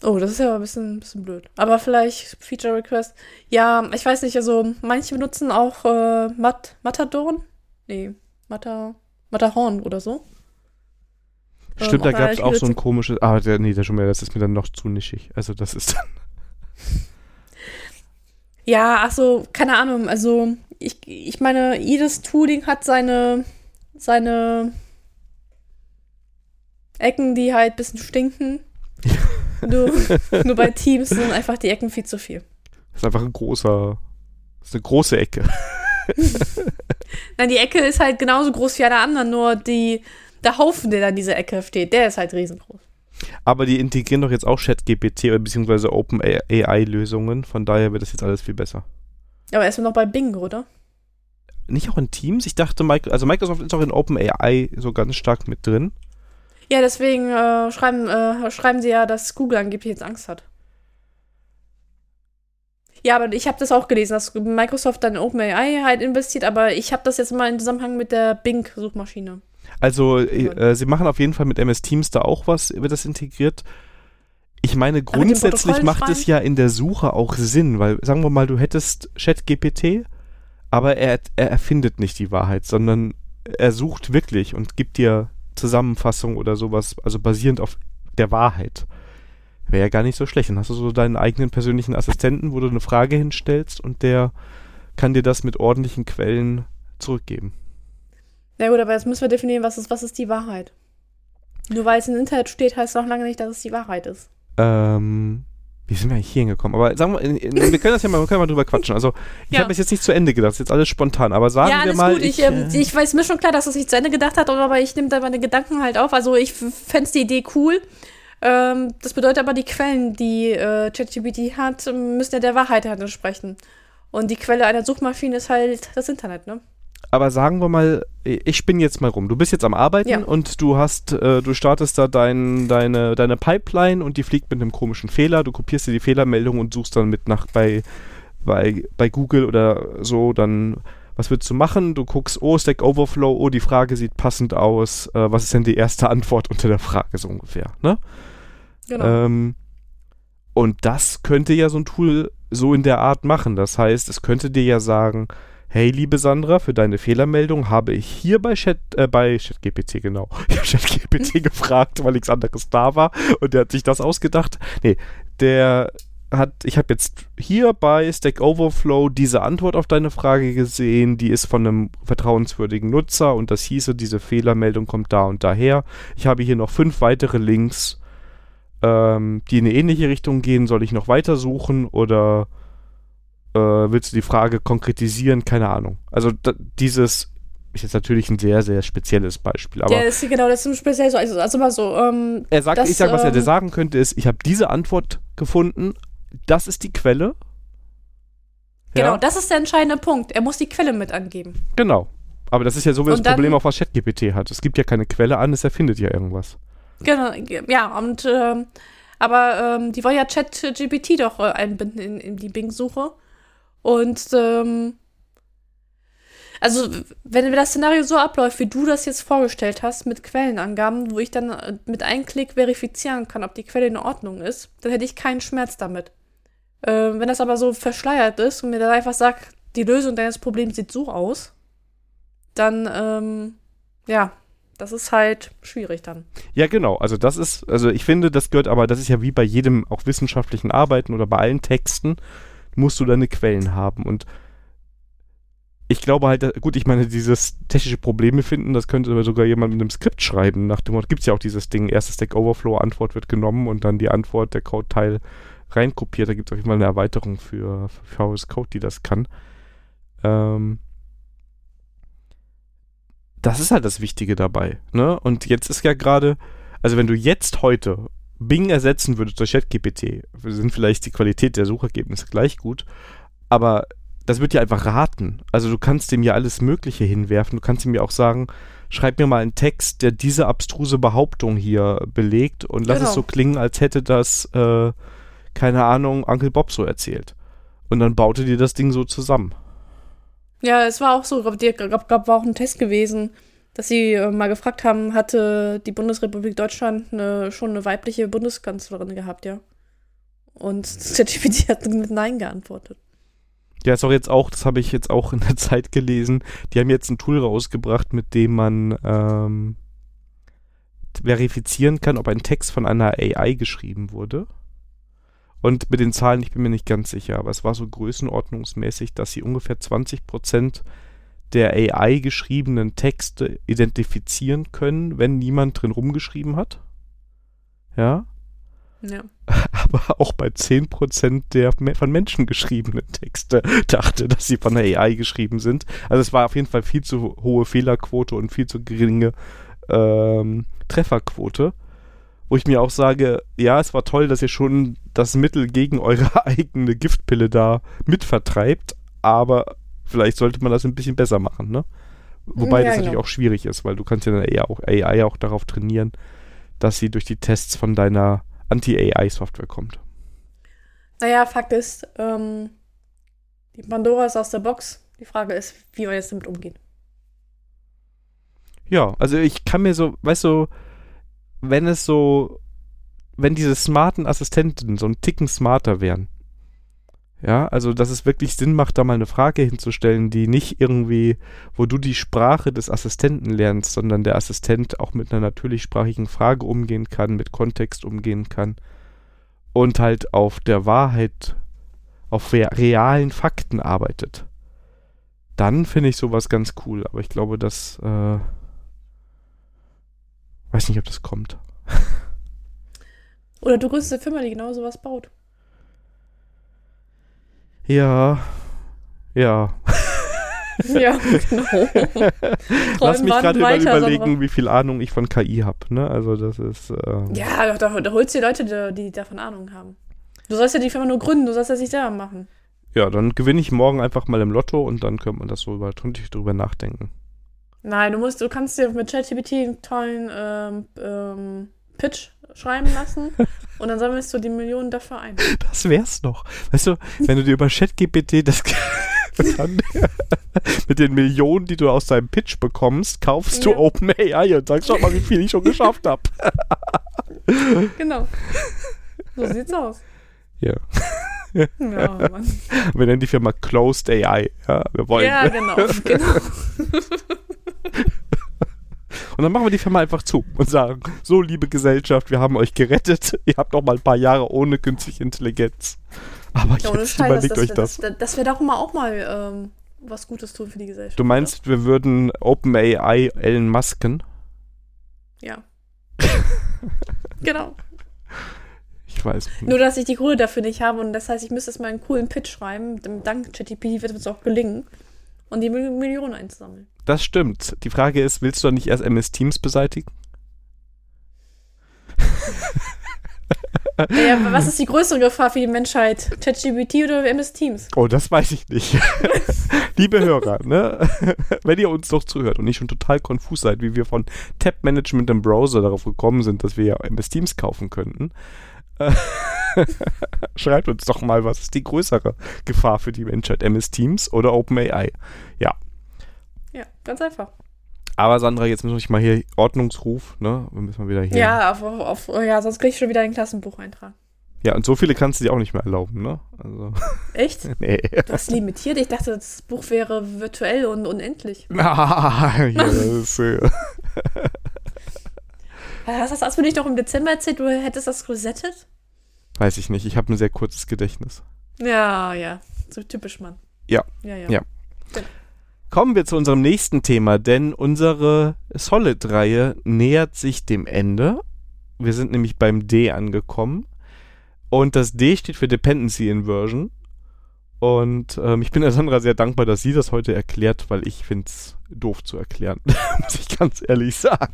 Oh, das ist ja ein bisschen, ein bisschen blöd. Aber vielleicht Feature Request. Ja, ich weiß nicht, also manche benutzen auch äh, Mat- Matadon? Nee, Mata- Matterhorn oder so. Stimmt, ähm, da gab es auch so ein komisches... Ah, der, nee, der schon mehr, das ist mir dann noch zu nischig. Also das ist dann... ja, ach so, keine Ahnung. Also ich, ich meine, jedes Tooling hat seine... seine Ecken, die halt ein bisschen stinken. Nur, nur bei Teams sind einfach die Ecken viel zu viel. Das ist einfach ein großer, das ist eine große Ecke. Nein, die Ecke ist halt genauso groß wie alle anderen, nur die, der Haufen, der da in dieser Ecke steht, der ist halt riesengroß. Aber die integrieren doch jetzt auch ChatGPT bzw. OpenAI-Lösungen, von daher wird das jetzt alles viel besser. Aber erstmal noch bei Bing, oder? Nicht auch in Teams? Ich dachte, also Microsoft ist auch in OpenAI so ganz stark mit drin. Ja, deswegen äh, schreiben, äh, schreiben sie ja, dass Google angeblich jetzt Angst hat. Ja, aber ich habe das auch gelesen, dass Microsoft dann in OpenAI halt investiert, aber ich habe das jetzt mal im Zusammenhang mit der Bing-Suchmaschine. Also, äh, sie machen auf jeden Fall mit M S Teams da auch was, wird das integriert. Ich meine, grundsätzlich macht es ja in der Suche auch Sinn, weil, sagen wir mal, du hättest ChatGPT, aber er, er erfindet nicht die Wahrheit, sondern er sucht wirklich und gibt dir Zusammenfassung oder sowas, also basierend auf der Wahrheit. Wäre ja gar nicht so schlecht. Dann hast du so deinen eigenen persönlichen Assistenten, wo du eine Frage hinstellst und der kann dir das mit ordentlichen Quellen zurückgeben. Na gut, aber jetzt müssen wir definieren, was ist, was ist die Wahrheit? Nur weil es im Internet steht, heißt es noch lange nicht, dass es die Wahrheit ist. Ähm, wie sind wir eigentlich hier hingekommen? Aber sagen wir, in, in, wir können das ja mal, wir können mal drüber quatschen. Also, ich ja. habe das jetzt nicht zu Ende gedacht, das ist jetzt alles spontan, aber sagen ja, wir mal... Ja, alles gut, ich, ich, ähm, ich weiß, mir schon klar, dass das nicht zu Ende gedacht hat, aber ich nehme da meine Gedanken halt auf. Also, ich fände die Idee cool. Ähm, das bedeutet aber, die Quellen, die äh, ChatGPT hat, müssen ja der Wahrheit halt entsprechen. Und die Quelle einer Suchmaschine ist halt das Internet, ne? Aber sagen wir mal, ich spinne jetzt mal rum. Du bist jetzt am Arbeiten ja. und du hast, äh, du startest da dein, deine, deine Pipeline und die fliegt mit einem komischen Fehler. Du kopierst dir die Fehlermeldung und suchst dann mit nach bei, bei, bei Google oder so. Dann, was würdest du machen? Du guckst, oh, Stack Overflow, oh, die Frage sieht passend aus. Äh, was ist denn die erste Antwort unter der Frage so ungefähr? Ne? Genau. Ähm, und das könnte ja so ein Tool so in der Art machen. Das heißt, es könnte dir ja sagen, hey, liebe Sandra, für deine Fehlermeldung habe ich hier bei Chat, äh, bei ChatGPT, genau, ich habe ChatGPT gefragt, weil nichts anderes da war und der hat sich das ausgedacht. Nee, der hat, ich habe jetzt hier bei Stack Overflow diese Antwort auf deine Frage gesehen, die ist von einem vertrauenswürdigen Nutzer und das hieße, diese Fehlermeldung kommt da und daher. Ich habe hier noch fünf weitere Links, ähm, die in eine ähnliche Richtung gehen. Soll ich noch weiter suchen oder... willst du die Frage konkretisieren? Keine Ahnung. Also da, dieses ist jetzt natürlich ein sehr, sehr spezielles Beispiel. Aber ja, das ist, genau, das ist speziell so. Also, also mal so. Ähm, er sagt, dass, ich sag, was ähm, er dir sagen könnte, ist, ich habe diese Antwort gefunden, das ist die Quelle. Ja. Genau, das ist der entscheidende Punkt. Er muss die Quelle mit angeben. Genau. Aber das ist ja so wie das dann, Problem auch, was ChatGPT hat. Es gibt ja keine Quelle an, es erfindet ja irgendwas. Genau, ja, und äh, aber äh, die wollen ja ChatGPT doch äh, einbinden in, in die Bing-Suche. Und, ähm, also, wenn das Szenario so abläuft, wie du das jetzt vorgestellt hast, mit Quellenangaben, wo ich dann mit einem Klick verifizieren kann, ob die Quelle in Ordnung ist, dann hätte ich keinen Schmerz damit. Ähm, wenn das aber so verschleiert ist und mir dann einfach sagt, die Lösung deines Problems sieht so aus, dann, ähm, ja, das ist halt schwierig dann. Ja, genau. Also, das ist, also, ich finde, das gehört aber, das ist ja wie bei jedem auch wissenschaftlichen Arbeiten oder bei allen Texten, musst du deine Quellen haben. Und ich glaube halt, gut, ich meine, dieses technische Probleme finden, das könnte aber sogar jemand mit einem Skript schreiben. Nach dem Motto, gibt es ja auch dieses Ding, erste Stack Overflow, Antwort wird genommen und dann die Antwort, der Code-Teil reinkopiert. Da gibt es auf jeden Fall eine Erweiterung für, für V S Code, die das kann. Ähm, das ist halt das Wichtige dabei. Ne? Und jetzt ist ja gerade, also wenn du jetzt heute Bing ersetzen würde durch ChatGPT, sind vielleicht die Qualität der Suchergebnisse gleich gut, aber das wird ja einfach raten. Also du kannst dem ja alles Mögliche hinwerfen. Du kannst ihm ja auch sagen, schreib mir mal einen Text, der diese abstruse Behauptung hier belegt und lass genau. es so klingen, als hätte das, äh, keine Ahnung, Onkel Bob so erzählt. Und dann baute dir das Ding so zusammen. Ja, es war auch so, ich glaube, war auch ein Test gewesen, dass sie äh, mal gefragt haben, hatte die Bundesrepublik Deutschland eine, schon eine weibliche Bundeskanzlerin gehabt, ja. Und ChatGPT hat mit Nein geantwortet. Ja, ist auch jetzt auch, das habe ich jetzt auch in der Zeit gelesen, die haben jetzt ein Tool rausgebracht, mit dem man ähm, verifizieren kann, ob ein Text von einer A I geschrieben wurde. Und mit den Zahlen, ich bin mir nicht ganz sicher, aber es war so größenordnungsmäßig, dass sie ungefähr zwanzig Prozent der A I geschriebenen Texte identifizieren können, wenn niemand drin rumgeschrieben hat. Ja. Ja. Aber auch bei zehn Prozent der von Menschen geschriebenen Texte dachte, dass sie von der A I geschrieben sind. Also es war auf jeden Fall viel zu hohe Fehlerquote und viel zu geringe ähm, Trefferquote. Wo ich mir auch sage, ja, es war toll, dass ihr schon das Mittel gegen eure eigene Giftpille da mitvertreibt, aber vielleicht sollte man das ein bisschen besser machen, ne? Wobei ja, das genau. natürlich auch schwierig ist, weil du kannst ja dann eher auch A I auch darauf trainieren, dass sie durch die Tests von deiner Anti-A I-Software kommt. Naja, Fakt ist, ähm, Die Pandora ist aus der Box. Die Frage ist, wie wir jetzt damit umgehen. Ja, also ich kann mir so, weißt du, wenn es so, wenn diese smarten Assistenten so einen Ticken smarter wären, ja, also dass es wirklich Sinn macht, da mal eine Frage hinzustellen, die nicht irgendwie, wo du die Sprache des Assistenten lernst, sondern der Assistent auch mit einer natürlichsprachigen Frage umgehen kann, mit Kontext umgehen kann und halt auf der Wahrheit, auf realen Fakten arbeitet. Dann finde ich sowas ganz cool, aber ich glaube, dass äh, weiß nicht, ob das kommt. Oder du gründest eine Firma, die genau sowas baut. Ja. Ja. Ja, genau. Lass mich gerade mal überlegen, Sandra, wie viel Ahnung ich von K I habe, ne? Also das ist äh, ja, doch, doch, da holst du die Leute, die, die davon Ahnung haben. Du sollst ja die Firma nur gründen, du sollst das nicht selber machen. Ja, dann gewinne ich morgen einfach mal im Lotto und dann könnte man das so über, drüber nachdenken. Nein, du musst, du kannst dir mit ChatGPT einen tollen ähm, ähm, Pitch schreiben lassen und dann sammelst du die Millionen dafür ein. Das wär's noch. Weißt du, wenn du dir über ChatGPT das dann, mit den Millionen, die du aus deinem Pitch bekommst, kaufst ja. du OpenAI und sagst, schau mal, wie viel ich schon geschafft habe. Genau. So sieht's aus. Ja. Ja, Mann. Wir nennen die Firma Closed A I. Ja, wir wollen. Ja, genau. genau. Und dann machen wir die Firma einfach zu und sagen, so liebe Gesellschaft, wir haben euch gerettet. Ihr habt noch mal ein paar Jahre ohne künstliche Intelligenz. Aber ja, jetzt Teil, überlegt das, euch das. Das, das, das wäre doch mal auch mal ähm, was Gutes tun für die Gesellschaft. Du meinst, oder? Wir würden OpenAI Elon Musken? Ja. Genau. Ich weiß nicht. Nur, dass ich die Kohle dafür nicht habe und das heißt, ich müsste jetzt mal einen coolen Pitch schreiben. Dank ChatGPT wird es auch gelingen. Und die Millionen einzusammeln. Das stimmt. Die Frage ist, willst du dann nicht erst M S Teams beseitigen? Naja, was ist die größere Gefahr für die Menschheit? ChatGPT oder M S Teams? Oh, das weiß ich nicht. Liebe Hörer, ne? Wenn ihr uns doch zuhört und nicht schon total konfus seid, wie wir von Tab-Management im Browser darauf gekommen sind, dass wir ja M S Teams kaufen könnten, schreibt uns doch mal, was ist die größere Gefahr für die Menschheit? M S Teams oder OpenAI? Ja. Ja, ganz einfach. Aber Sandra, jetzt müssen wir mal hier Ordnungsruf, ne? Wir müssen mal wieder hier. Ja, auf, auf, ja, sonst krieg ich schon wieder den Klassenbucheintrag. Ja, und so viele kannst du dir auch nicht mehr erlauben, ne? Also. Echt? Nee. Du hast limitiert. Ich dachte, das Buch wäre virtuell und unendlich. Ah, yes. Hast du das mir nicht noch im Dezember erzählt? Du hättest das resettet? Weiß ich nicht. Ich habe ein sehr kurzes Gedächtnis. Ja, ja. So typisch, Mann. Ja. Ja, ja. ja. Genau. Kommen wir zu unserem nächsten Thema, denn unsere Solid-Reihe nähert sich dem Ende. Wir sind nämlich beim D angekommen. Und das D steht für Dependency Inversion. Und ähm, ich bin der Sandra sehr dankbar, dass sie das heute erklärt, weil ich finde es doof zu erklären. Muss ich ganz ehrlich sagen.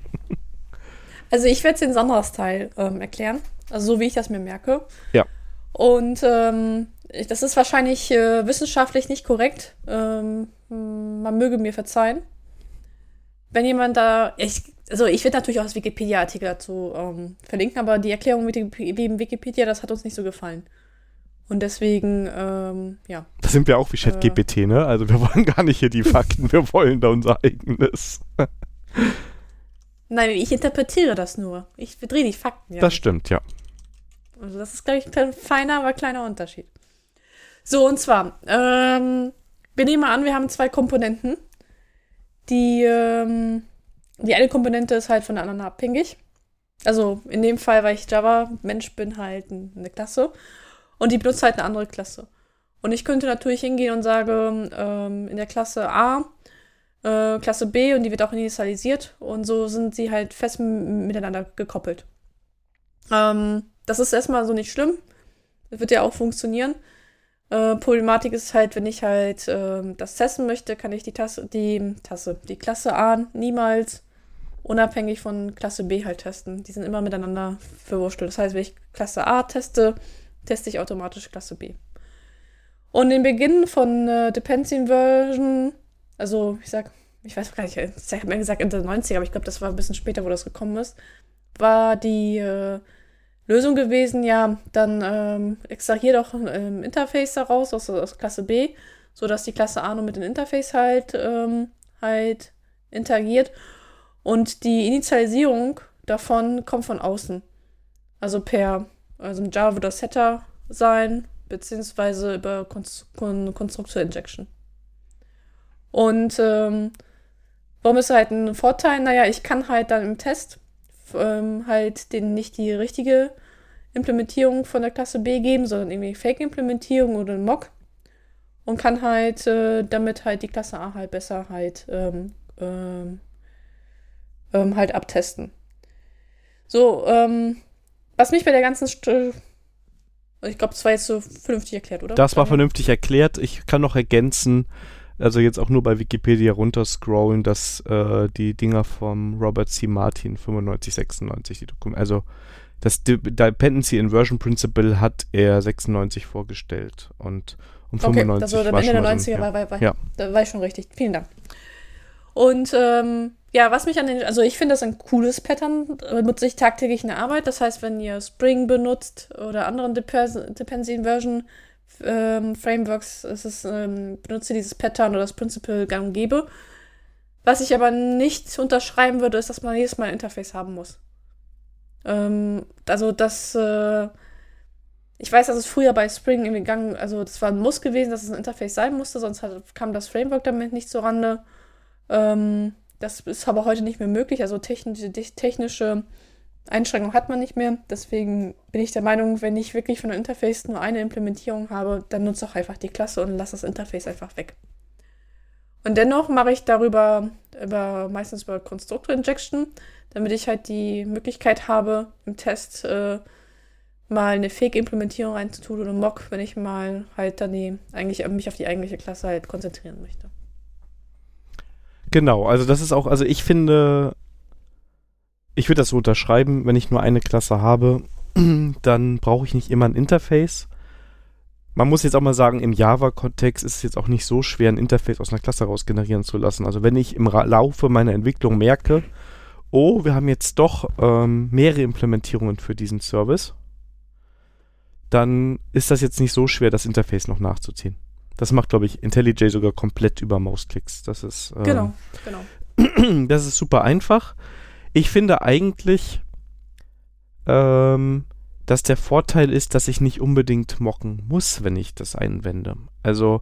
Also ich werde es den Sandras Teil ähm, erklären, also so wie ich das mir merke. Ja. Und ähm, das ist wahrscheinlich äh, wissenschaftlich nicht korrekt. Ähm, man möge mir verzeihen. Wenn jemand da, ich, also ich werde natürlich auch das Wikipedia-Artikel dazu ähm, verlinken, aber die Erklärung mit dem Wikipedia, das hat uns nicht so gefallen. Und deswegen, ähm, ja. Da sind wir auch wie ChatGPT, äh, ne? Also wir wollen gar nicht hier die Fakten, wir wollen da unser eigenes. Nein, ich interpretiere das nur. Ich drehe die Fakten. Ja. Das stimmt, ja. Also das ist, glaube ich, ein feiner, aber kleiner Unterschied. So, und zwar, ähm, wir nehmen mal an, wir haben zwei Komponenten. Die, ähm, die eine Komponente ist halt von der anderen abhängig. Also in dem Fall, weil ich Java-Mensch bin, halt eine Klasse. Und die benutzt halt eine andere Klasse. Und ich könnte natürlich hingehen und sage, ähm, in der Klasse A, Klasse B, und die wird auch initialisiert und so sind sie halt fest m- miteinander gekoppelt. Ähm, das ist erstmal so nicht schlimm. Das wird ja auch funktionieren. Äh, Problematik ist halt, wenn ich halt äh, das testen möchte, kann ich die Tasse, die Tasse, die Klasse A niemals unabhängig von Klasse B halt testen. Die sind immer miteinander verwurstelt. Das heißt, wenn ich Klasse A teste, teste ich automatisch Klasse B. Und den Beginn von äh, Dependency Inversion, also, ich sag, ich weiß gar nicht, ich habe mir gesagt Ende der neunziger, aber ich glaube, das war ein bisschen später, wo das gekommen ist, war die äh, Lösung gewesen, ja, dann ähm, extrahier doch ein ähm, Interface daraus, aus, aus Klasse B, sodass die Klasse Arno mit dem Interface halt, ähm, halt interagiert. Und die Initialisierung davon kommt von außen. Also per, also im Java wird das Setter sein, beziehungsweise über Konstruktor Injection. Und ähm, warum ist halt ein Vorteil? Naja, ich kann halt dann im Test ähm, halt den nicht die richtige Implementierung von der Klasse B geben, sondern irgendwie Fake-Implementierung oder ein Mock und kann halt äh, damit halt die Klasse A halt besser halt ähm, ähm, ähm, halt abtesten. So, ähm, was mich bei der ganzen St- ich glaube, das war jetzt so vernünftig erklärt, oder? Das war vernünftig erklärt. Ich kann noch ergänzen, also jetzt auch nur bei Wikipedia runterscrollen, dass äh, die Dinger vom Robert C. Martin neunzehnhundertfünfundneunzig, sechsundneunzig, die Dokumente, also das De- Dependency Inversion Principle hat er sechsundneunzig vorgestellt und um fünfundneunzig okay, das war Ende der neunziger, so ein, war, war, war, ja. Da war ich schon richtig. Vielen Dank. Und ähm, ja, was mich an den, also ich finde das ein cooles Pattern, benutze ich tagtäglich in der Arbeit. Das heißt, wenn ihr Spring benutzt oder anderen Dep- Dependency Inversion ähm, Frameworks, es ist, ähm, benutzt ihr dieses Pattern oder das Principle gang und gäbe. Was ich aber nicht unterschreiben würde, ist, dass man jedes Mal ein Interface haben muss. Also das, äh, ich weiß, dass es früher bei Spring irgendwie gegangen, also das war ein Muss gewesen, dass es ein Interface sein musste, sonst hat, kam das Framework damit nicht zurande. Ähm, das ist aber heute nicht mehr möglich, also technische, technische Einschränkungen hat man nicht mehr. Deswegen bin ich der Meinung, wenn ich wirklich von einem Interface nur eine Implementierung habe, dann nutze ich einfach die Klasse und lasse das Interface einfach weg. Und dennoch mache ich darüber, über, meistens über Constructor Injection, damit ich halt die Möglichkeit habe, im Test äh, mal eine Fake-Implementierung reinzutun oder Mock, wenn ich mal halt daneben eigentlich mich auf die eigentliche Klasse halt konzentrieren möchte. Genau, also das ist auch, also ich finde, ich würde das so unterschreiben, wenn ich nur eine Klasse habe, dann brauche ich nicht immer ein Interface. Man muss jetzt auch mal sagen, im Java-Kontext ist es jetzt auch nicht so schwer, ein Interface aus einer Klasse raus generieren zu lassen. Also wenn ich im Ra- Laufe meiner Entwicklung merke, oh, wir haben jetzt doch ähm, mehrere Implementierungen für diesen Service, dann ist das jetzt nicht so schwer, das Interface noch nachzuziehen. Das macht, glaube ich, IntelliJ sogar komplett über Mausklicks. Das ist, ähm, genau, genau. Das ist super einfach. Ich finde eigentlich, ähm, dass der Vorteil ist, dass ich nicht unbedingt mocken muss, wenn ich das einwende. Also,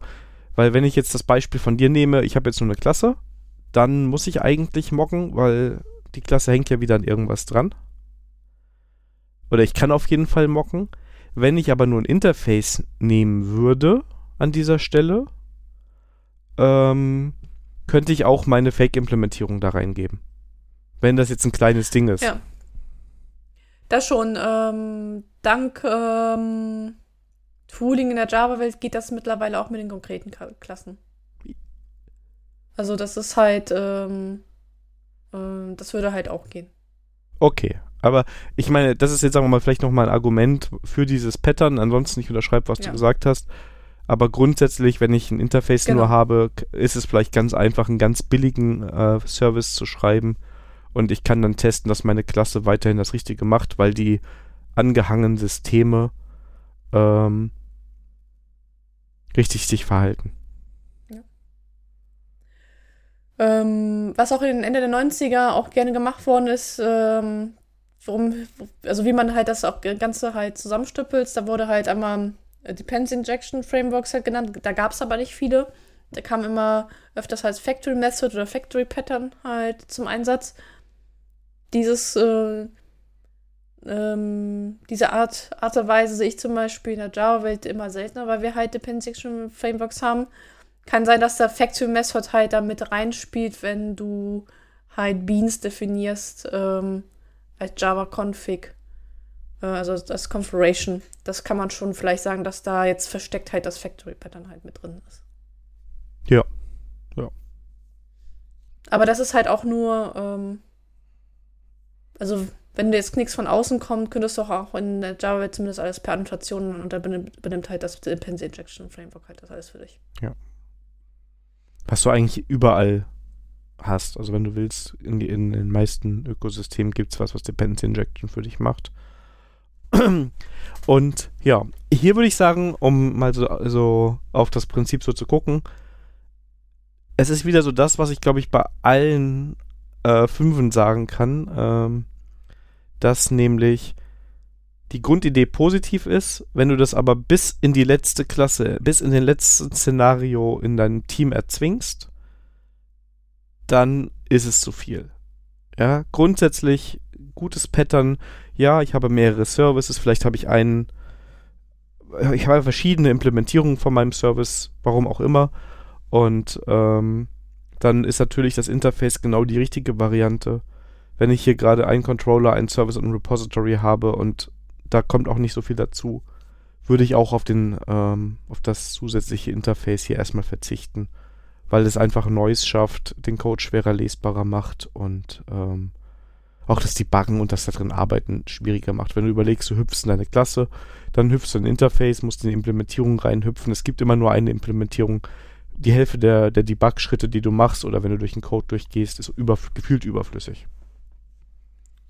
weil wenn ich jetzt das Beispiel von dir nehme, ich habe jetzt nur eine Klasse, dann muss ich eigentlich mocken, weil die Klasse hängt ja wieder an irgendwas dran. Oder ich kann auf jeden Fall mocken. Wenn ich aber nur ein Interface nehmen würde an dieser Stelle, ähm, könnte ich auch meine Fake-Implementierung da reingeben. Wenn das jetzt ein kleines Ding ist. Ja. Das schon. Ähm, dank ähm, Tooling in der Java-Welt geht das mittlerweile auch mit den konkreten K- Klassen. Also das ist halt... Ähm Das würde halt auch gehen. Okay, aber ich meine, das ist jetzt, sagen wir mal, vielleicht nochmal ein Argument für dieses Pattern. Ansonsten, ich unterschreibe, was ja. du gesagt hast. Aber grundsätzlich, wenn ich ein Interface genau. nur habe, ist es vielleicht ganz einfach, einen ganz billigen äh, Service zu schreiben. Und ich kann dann testen, dass meine Klasse weiterhin das Richtige macht, weil die angehangenen Systeme ähm, richtig sich verhalten. Was auch in den Ende der neunziger auch gerne gemacht worden ist, ähm, worum, also wie man halt das auch Ganze halt zusammenstüppelt, da wurde halt einmal Dependency Injection Frameworks halt genannt, da gab es aber nicht viele. Da kam immer öfters halt Factory Method oder Factory Pattern halt zum Einsatz. Dieses, äh, ähm, diese Art, Art und Weise sehe ich zum Beispiel in der Java-Welt immer seltener, weil wir halt Dependency Injection Frameworks haben. Kann sein, dass der Factory Method halt da mit reinspielt, wenn du halt Beans definierst ähm, als Java-Config, äh, also als Configuration. Das kann man schon vielleicht sagen, dass da jetzt versteckt halt das Factory-Pattern halt mit drin ist. Ja, ja. Aber das ist halt auch nur, ähm, also wenn du jetzt nichts von außen kommt, könntest du auch in der Java-Welt zumindest alles per Annotationen und da benimmt halt das Dependency Injection Framework halt das alles für dich. Ja. Was du eigentlich überall hast. Also wenn du willst, in, in, in den meisten Ökosystemen gibt es was, was Dependency Injection für dich macht. Und ja, hier würde ich sagen, um mal so, so auf das Prinzip so zu gucken, es ist wieder so das, was ich, glaube ich, bei allen äh, Fünfen sagen kann, ähm, dass nämlich die Grundidee positiv ist, wenn du das aber bis in die letzte Klasse, bis in den letzten Szenario in deinem Team erzwingst, dann ist es zu viel. Ja, grundsätzlich gutes Pattern, ja, ich habe mehrere Services, vielleicht habe ich einen, ich habe verschiedene Implementierungen von meinem Service, warum auch immer, und ähm, dann ist natürlich das Interface genau die richtige Variante, wenn ich hier gerade einen Controller, einen Service und ein Repository habe und da kommt auch nicht so viel dazu, würde ich auch auf den, ähm, auf das zusätzliche Interface hier erstmal verzichten, weil es einfach Noise schafft, den Code schwerer lesbarer macht und ähm, auch das Debuggen und das da drin Arbeiten schwieriger macht. Wenn du überlegst, du hüpfst in deine Klasse, dann hüpfst du in ein Interface, musst in die Implementierung reinhüpfen. Es gibt immer nur eine Implementierung. Die Hälfte der, der Debug-Schritte, die du machst oder wenn du durch den Code durchgehst, ist über, gefühlt überflüssig.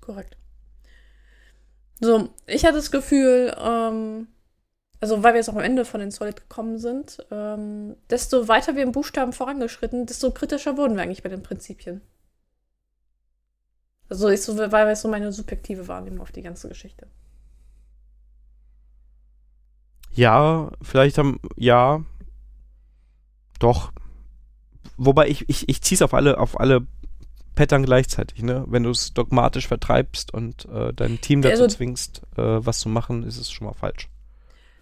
Korrekt. So, ich hatte das Gefühl, ähm, also weil wir jetzt auch am Ende von den Solid gekommen sind, ähm, desto weiter wir im Buchstaben vorangeschritten, desto kritischer wurden wir eigentlich bei den Prinzipien. Also ich so, weil das so meine subjektive Wahrnehmung auf die ganze Geschichte. Ja, vielleicht haben, ja, doch. Wobei ich, ich, ich ziehe es auf alle, auf alle Pattern gleichzeitig, ne? Wenn du es dogmatisch vertreibst und äh, dein Team dazu also, zwingst, äh, was zu machen, ist es schon mal falsch.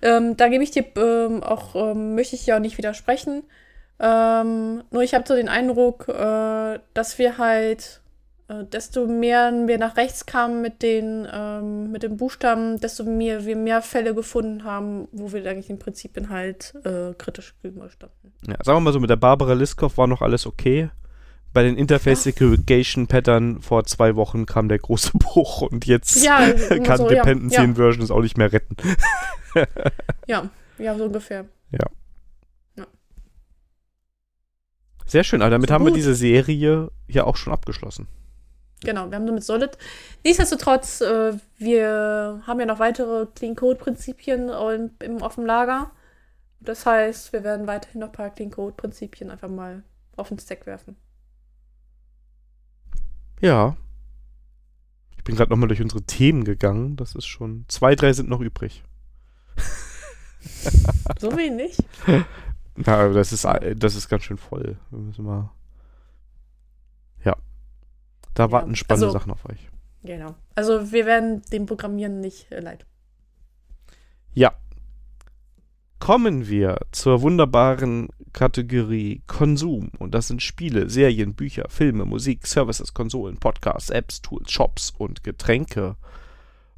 Ähm, da gebe ich dir ähm, auch, ähm, möchte ich ja auch nicht widersprechen. Ähm, nur ich habe so den Eindruck, äh, dass wir halt, äh, desto mehr wir nach rechts kamen mit den, ähm, mit den Buchstaben, desto mehr wir mehr Fälle gefunden haben, wo wir eigentlich im Prinzip halt äh, kritisch gegenüberstanden. Ja, sagen wir mal so, mit der Barbara Liskov war noch alles okay. Bei den Interface Segregation Pattern vor zwei Wochen kam der große Bruch und jetzt ja, kann so, Dependency ja, ja. Inversion es auch nicht mehr retten. ja, ja, so ungefähr. Ja. ja. Sehr schön, aber damit so haben gut. wir diese Serie ja auch schon abgeschlossen. Genau, wir haben damit Solid. Nichtsdestotrotz, äh, wir haben ja noch weitere Clean Code Prinzipien im, im offenen Lager. Das heißt, wir werden weiterhin noch ein paar Clean Code Prinzipien einfach mal auf den Stack werfen. Ja. Ich bin gerade nochmal durch unsere Themen gegangen. Das ist schon... Zwei, drei sind noch übrig. So wenig? Na, das ist, das ist ganz schön voll. Wir müssen mal... Ja. Da ja. warten spannende also, Sachen auf euch. Genau. Also wir werden dem Programmieren nicht äh, leid. Ja. Kommen wir zur wunderbaren Kategorie Konsum. Und das sind Spiele, Serien, Bücher, Filme, Musik, Services, Konsolen, Podcasts, Apps, Tools, Shops und Getränke.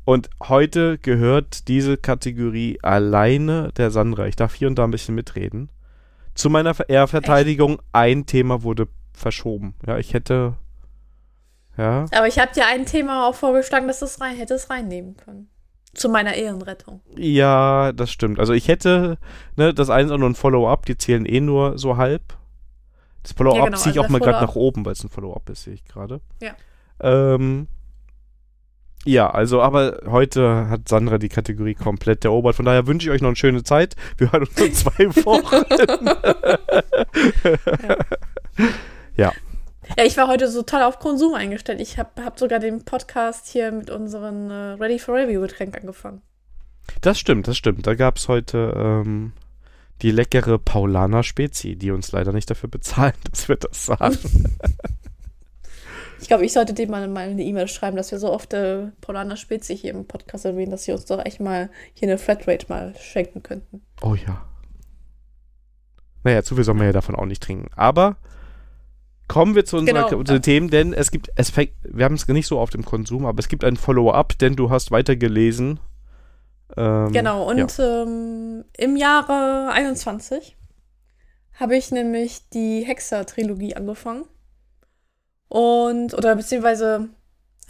Und heute gehört diese Kategorie alleine der Sandra. Ich darf hier und da ein bisschen mitreden. Zu meiner Ver- Verteidigung, Echt? ein Thema wurde verschoben. Ja, ich hätte... Ja. Aber ich habe dir ein Thema auch vorgeschlagen, dass das rein, hätte es reinnehmen können. Zu meiner Ehrenrettung. Ja, das stimmt. Also ich hätte, ne, das eine ist auch nur ein Follow-up, die zählen eh nur so halb. Das Follow-up ja, genau, ziehe ich also auch mal gerade nach oben, weil es ein Follow-up ist, sehe ich gerade. Ja. Ähm, ja, also, aber heute hat Sandra die Kategorie komplett erobert. Von daher wünsche ich euch noch eine schöne Zeit. Wir hören uns in zwei Wochen. ja. ja. Ja, ich war heute so total auf Konsum eingestellt. Ich habe hab sogar den Podcast hier mit unseren äh, Ready for Review-Getränk angefangen. Das stimmt, das stimmt. Da gab es heute ähm, die leckere Paulaner Spezi, die uns leider nicht dafür bezahlen, dass wir das sagen. Ich glaube, ich sollte dem mal, mal eine E-Mail schreiben, dass wir so oft äh, Paulaner Spezi hier im Podcast erwähnen, dass sie uns doch echt mal hier eine Flatrate mal schenken könnten. Oh ja. Naja, zu viel soll man ja davon auch nicht trinken. Aber... Kommen wir zu unseren genau. K- Themen, denn es gibt, es fängt, wir haben es nicht so auf dem Konsum, aber es gibt ein Follow-up, denn du hast weitergelesen. Ähm, genau, und ja. ähm, im Jahre einundzwanzig habe ich nämlich die Hexer-Trilogie angefangen. Und, oder beziehungsweise,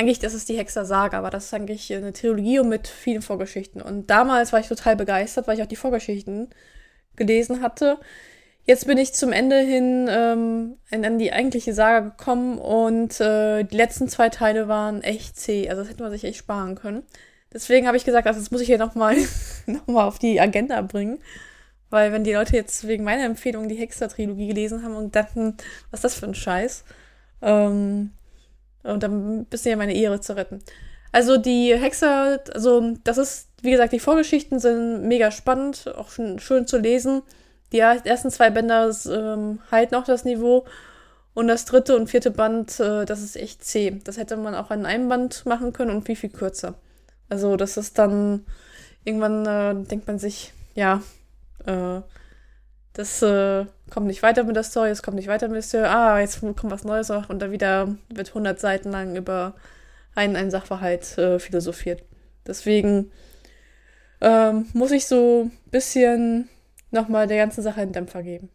eigentlich, das ist die Hexer-Saga, aber das ist eigentlich eine Trilogie mit vielen Vorgeschichten. Und damals war ich total begeistert, weil ich auch die Vorgeschichten gelesen hatte. Jetzt bin ich zum Ende hin ähm, an die eigentliche Saga gekommen und äh, die letzten zwei Teile waren echt zäh. Also das hätte man sich echt sparen können. Deswegen habe ich gesagt, also das muss ich hier nochmal noch mal auf die Agenda bringen. Weil wenn die Leute jetzt wegen meiner Empfehlung die Hexer-Trilogie gelesen haben und dachten, was ist das für ein Scheiß? Ähm, und dann bist du ja meine Ehre zu retten. Also die Hexer, also das ist, wie gesagt, die Vorgeschichten sind mega spannend, auch schon schön zu lesen. Die ersten zwei Bänder ähm, halten auch das Niveau. Und das dritte und vierte Band, äh, das ist echt zäh. Das hätte man auch an einem Band machen können und viel, viel kürzer. Also das ist dann, irgendwann äh, denkt man sich, ja, äh, das äh, kommt nicht weiter mit der Story, es kommt nicht weiter mit der Story, ah, jetzt kommt was Neues auch und da wieder wird hundert Seiten lang über einen, einen Sachverhalt äh, philosophiert. Deswegen ähm, muss ich so ein bisschen nochmal der ganzen Sache einen Dämpfer geben.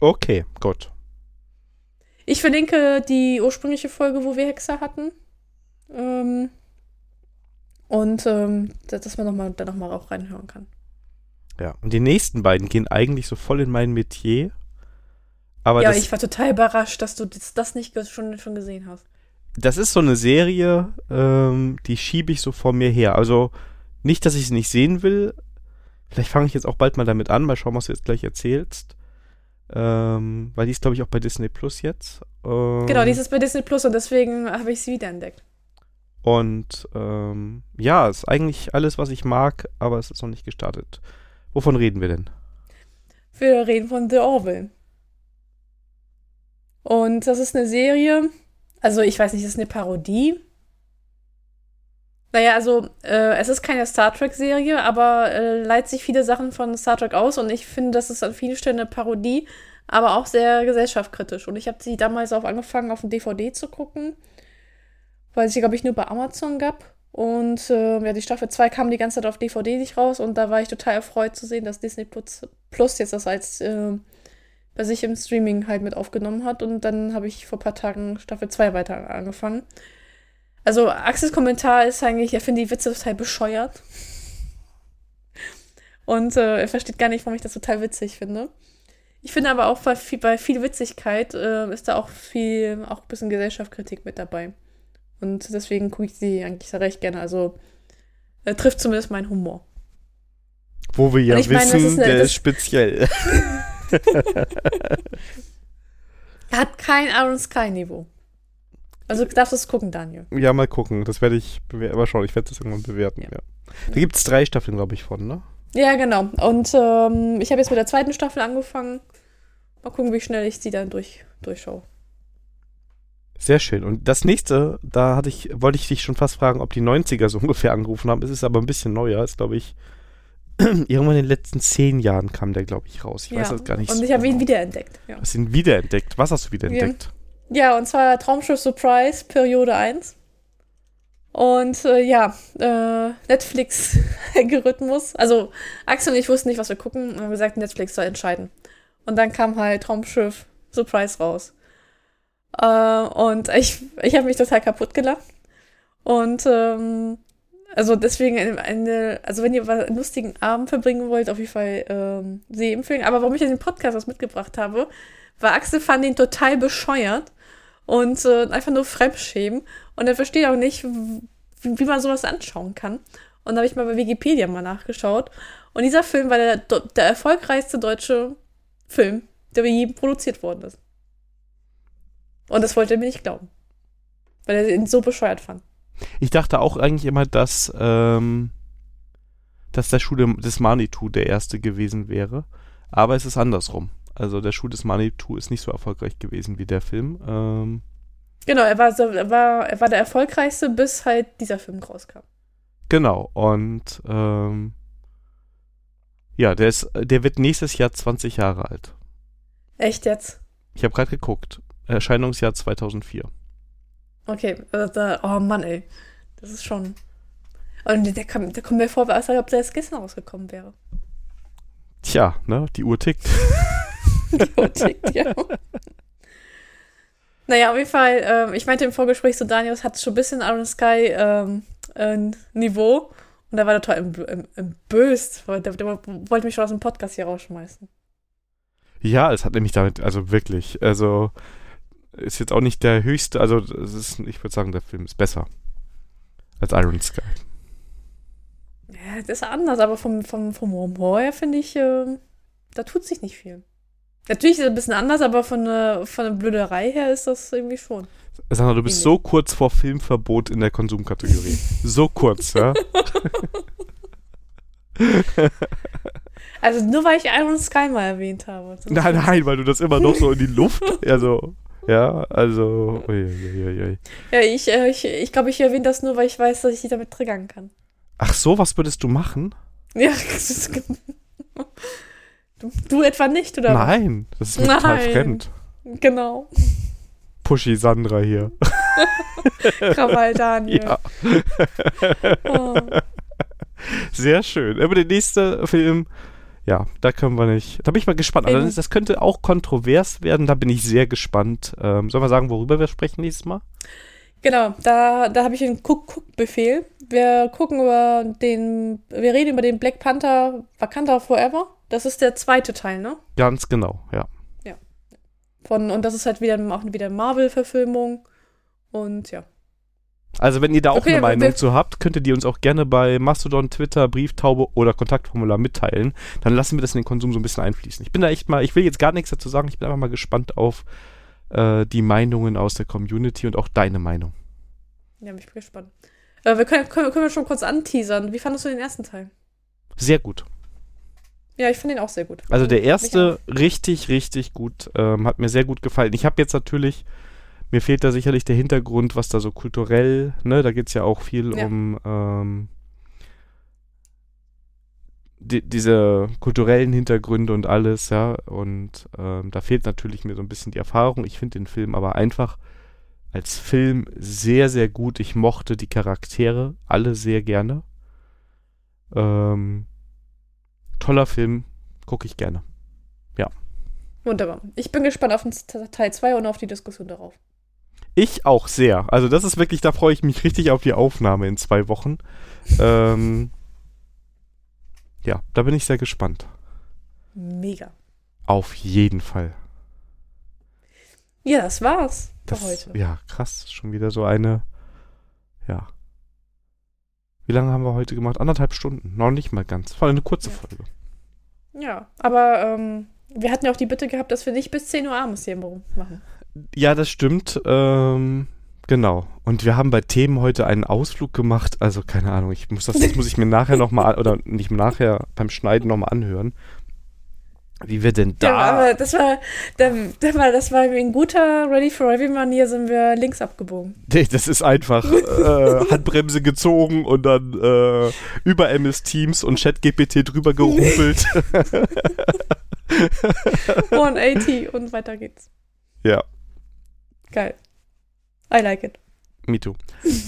Okay, gut. Ich verlinke die ursprüngliche Folge, wo wir Hexer hatten. Ähm, und ähm, dass man noch mal, da nochmal auch reinhören kann. Ja, und die nächsten beiden gehen eigentlich so voll in mein Metier. Aber ja, ich war total überrascht, dass du das, das nicht schon, schon gesehen hast. Das ist so eine Serie, ähm, die schiebe ich so vor mir her. Also nicht, dass ich es nicht sehen will. Vielleicht fange ich jetzt auch bald mal damit an. Mal schauen, was du jetzt gleich erzählst. Ähm, weil die ist, glaube ich, auch bei Disney Plus jetzt. Ähm, genau, die ist bei Disney Plus und deswegen habe ich sie wiederentdeckt. Und ähm, ja, ist eigentlich alles, was ich mag, aber es ist noch nicht gestartet. Wovon reden wir denn? Wir reden von The Orville. Und das ist eine Serie, also ich weiß nicht, ist es eine Parodie? Naja, also äh, es ist keine Star Trek-Serie, aber äh, leitet sich viele Sachen von Star Trek aus und ich finde, das ist an vielen Stellen eine Parodie, aber auch sehr gesellschaftskritisch. Und ich habe sie damals auch angefangen, auf dem D V D zu gucken, weil es sie, glaube ich, nur bei Amazon gab. Und äh, ja, die Staffel zwei kam die ganze Zeit auf D V D nicht raus und da war ich total erfreut zu sehen, dass Disney Plus jetzt das als äh, bei sich im Streaming halt mit aufgenommen hat. Und dann habe ich vor ein paar Tagen Staffel zwei weiter angefangen. Also, Axels Kommentar ist eigentlich, er findet die Witze total bescheuert. Und äh, er versteht gar nicht, warum ich das total witzig finde. Ich finde aber auch, bei viel, bei viel Witzigkeit äh, ist da auch viel, auch ein bisschen Gesellschaftskritik mit dabei. Und deswegen gucke ich sie eigentlich recht gerne. Also, äh, trifft zumindest meinen Humor. Wo wir ja wissen, meine, das ist eine, der das ist speziell. Hat kein Iron Sky-Niveau. Also darfst du es gucken, Daniel? Ja, mal gucken. Das werde ich bewerten. Aber schau, ich werde das irgendwann bewerten. Ja. Ja. Da gibt es drei Staffeln, glaube ich, von, ne? Ja, genau. Und ähm, ich habe jetzt mit der zweiten Staffel angefangen. Mal gucken, wie schnell ich sie dann durch, durchschaue. Sehr schön. Und das nächste, da hatte ich, wollte ich dich schon fast fragen, ob die neunziger so ungefähr angerufen haben. Es ist aber ein bisschen neuer. Es ist, glaube ich, irgendwann in den letzten zehn Jahren kam der, glaube ich, raus. Ich ja. weiß das gar nicht. Und so ich habe genau. ihn wiederentdeckt. Ja. Hast du ihn wiederentdeckt? Was hast du wiederentdeckt? Ja. Ja, und zwar Traumschiff Surprise, Periode eins. Und äh, ja, äh, Netflix-Algorithmus. Also Axel und ich wussten nicht, was wir gucken. Und haben gesagt, Netflix soll entscheiden. Und dann kam halt Traumschiff Surprise raus. Äh, und ich, ich habe mich total kaputt gelacht. Und ähm, also deswegen, eine, also wenn ihr einen lustigen Abend verbringen wollt, auf jeden Fall ähm, sie empfehlen. Aber warum ich in den Podcast was mitgebracht habe, weil Axel fand ihn total bescheuert und äh, einfach nur fremdschämen. Und er versteht auch nicht, w- wie man sowas anschauen kann. Und da habe ich mal bei Wikipedia mal nachgeschaut. Und dieser Film war der, der erfolgreichste deutsche Film, der je produziert worden ist. Und das wollte er mir nicht glauben. Weil er ihn so bescheuert fand. Ich dachte auch eigentlich immer, dass, ähm, dass der Schuh des Manitou der erste gewesen wäre. Aber es ist andersrum. Also der Schuh des Manitou ist nicht so erfolgreich gewesen wie der Film. Ähm genau, er war, so, er, war, er war der erfolgreichste, bis halt dieser Film rauskam. Genau, und ähm, ja, der, ist, der wird nächstes Jahr zwanzig Jahre alt. Echt jetzt? Ich habe gerade geguckt. Erscheinungsjahr zweitausendvier. Okay, also da, oh Mann ey, das ist schon... Und der, kam, der kommt mir vor, als ob der jetzt gestern rausgekommen wäre. Tja, ne, die Uhr tickt. Tickt, ja. Naja, auf jeden Fall, ähm, ich meinte im Vorgespräch so, Daniel hat schon ein bisschen Iron Sky ähm, äh, Niveau und da war der total entblößt, weil der, der wollte mich schon aus dem Podcast hier rausschmeißen. Ja, es hat nämlich damit, also wirklich, also ist jetzt auch nicht der höchste, also es ist, ich würde sagen, der Film ist besser. als Iron Sky. Ja, das ist anders, aber vom, vom, vom Humor her finde ich, äh, da tut sich nicht viel. Natürlich ist es ein bisschen anders, aber von der von Blöderei her ist das irgendwie schon. Sandra, du bist so kurz vor Filmverbot in der Konsumkategorie. So kurz, ja? Also nur, weil ich Iron Sky mal erwähnt habe. Nein, nein, weil du das immer noch so in die Luft, also, ja, also, uiuiui. Ja, ich glaube, ich, ich, glaub, ich erwähne das nur, weil ich weiß, dass ich die damit triggern kann. Ach so, was würdest du machen? Ja, das ist Du, du etwa nicht, oder? Nein, das ist mir Nein. total fremd. Genau. Pushy Sandra hier. Krawall Daniel. Ja. Oh. Sehr schön. Aber der nächste Film, ja, da können wir nicht. Da bin ich mal gespannt. Also das könnte auch kontrovers werden, da bin ich sehr gespannt. Ähm, sollen wir sagen, worüber wir sprechen nächstes Mal? Genau, da, da habe ich einen Guck-Guck-Befehl. Wir gucken über den, wir reden über den Black Panther Wakanda Forever. Das ist der zweite Teil, ne? Ganz genau, ja. Ja. Von, und das ist halt wieder auch wieder Marvel-Verfilmung und ja. Also wenn ihr da auch okay, eine Meinung wir, zu habt, könnt ihr die uns auch gerne bei Mastodon, Twitter, Brieftaube oder Kontaktformular mitteilen. Dann lassen wir das in den Konsum so ein bisschen einfließen. Ich bin da echt mal, ich will jetzt gar nichts dazu sagen, ich bin einfach mal gespannt auf äh, die Meinungen aus der Community und auch deine Meinung. Ja, ich bin gespannt. Äh, wir können, können, können wir schon kurz anteasern. Wie fandest du den ersten Teil? Sehr gut. Ja, ich fand ihn auch sehr gut. Also der erste richtig, richtig gut. Ähm, hat mir sehr gut gefallen. Ich habe jetzt natürlich, mir fehlt da sicherlich der Hintergrund, was da so kulturell, ne, da geht es ja auch viel ja. um ähm, die, diese kulturellen Hintergründe und alles, ja. Und ähm, da fehlt natürlich mir so ein bisschen die Erfahrung. Ich finde den Film aber einfach als Film sehr, sehr gut. Ich mochte die Charaktere alle sehr gerne. Ähm, Toller Film, gucke ich gerne. Ja. Wunderbar. Ich bin gespannt auf den Teil zwei und auf die Diskussion darauf. Ich auch sehr. Also das ist wirklich, da freue ich mich richtig auf die Aufnahme in zwei Wochen. ähm, ja, da bin ich sehr gespannt. Mega. Auf jeden Fall. Ja, das war's das, für heute. Ja, krass. Schon wieder so eine, ja. Wie lange haben wir heute gemacht? Anderthalb Stunden. Noch nicht mal ganz. Vor allem eine kurze ja. Folge. Ja, aber ähm, wir hatten ja auch die Bitte gehabt, dass wir nicht bis zehn Uhr abends hier machen. Ja, das stimmt. Ähm, genau. Und wir haben bei Themen heute einen Ausflug gemacht. Also, keine Ahnung, ich muss das, das muss ich mir nachher nochmal, oder nicht nachher, beim Schneiden nochmal anhören. Wie wir denn da... Ja, aber das war, das war, das war in guter Ready for Review-Manier sind wir links abgebogen. Nee, das ist einfach äh, Handbremse gezogen und dann äh, über M S Teams und ChatGPT drüber gerumpelt. hundertachtzig und weiter geht's. Ja. Geil. I like it. Me too.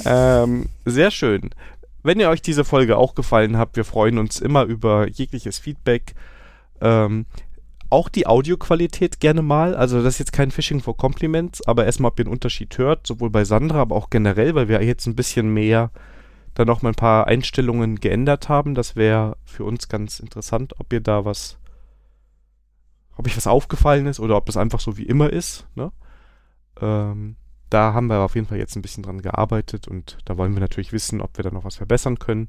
ähm, sehr schön. Wenn ihr euch diese Folge auch gefallen habt, wir freuen uns immer über jegliches Feedback. Ähm, auch die Audioqualität gerne mal, also das ist jetzt kein Phishing for Compliments, aber erstmal, ob ihr einen Unterschied hört, sowohl bei Sandra, aber auch generell, weil wir jetzt ein bisschen mehr dann noch mal ein paar Einstellungen geändert haben, das wäre für uns ganz interessant, ob ihr da was, ob euch was aufgefallen ist oder ob das einfach so wie immer ist, ne? Ähm, da haben wir auf jeden Fall jetzt ein bisschen dran gearbeitet und da wollen wir natürlich wissen, ob wir da noch was verbessern können.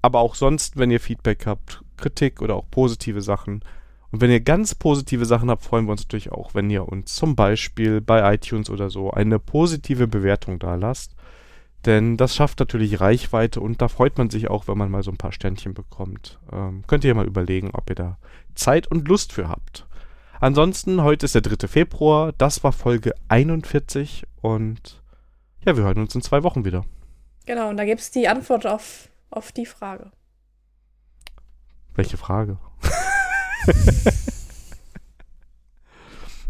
Aber auch sonst, wenn ihr Feedback habt, Kritik oder auch positive Sachen. Und wenn ihr ganz positive Sachen habt, freuen wir uns natürlich auch, wenn ihr uns zum Beispiel bei iTunes oder so eine positive Bewertung da lasst. Denn das schafft natürlich Reichweite und da freut man sich auch, wenn man mal so ein paar Sternchen bekommt. Ähm, könnt ihr mal überlegen, ob ihr da Zeit und Lust für habt. Ansonsten, heute ist der dritte Februar, das war Folge einundvierzig und ja, wir hören uns in zwei Wochen wieder. Genau, und da gibt es die Antwort auf... Auf die Frage. Welche Frage? Ist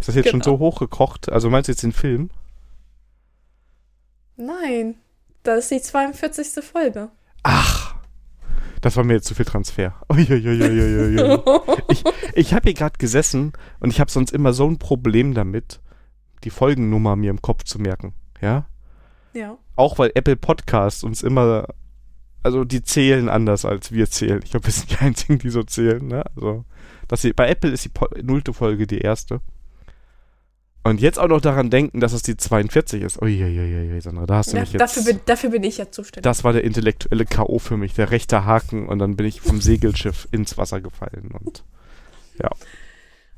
das jetzt genau. schon so hochgekocht? Also meinst du jetzt den Film? Nein, das ist die zweiundvierzigste Folge. Ach, das war mir jetzt zu viel Transfer. Uiuiuiuiui. ich ich habe hier gerade gesessen und ich habe sonst immer so ein Problem damit, die Folgennummer mir im Kopf zu merken. Ja? Ja. Auch weil Apple Podcasts uns immer... Also die zählen anders als wir zählen. Ich glaube, wir sind die Einzigen, die so zählen. Ne? Also, dass sie, bei Apple ist die nullte Folge die erste. Und jetzt auch noch daran denken, dass es die zweiundvierzig ist. Uiuiui, Sandra, da hast du Na, mich jetzt... Dafür bin, dafür bin ich ja zuständig. Das war der intellektuelle K O für mich, der rechte Haken. Und dann bin ich vom Segelschiff ins Wasser gefallen. Und ja.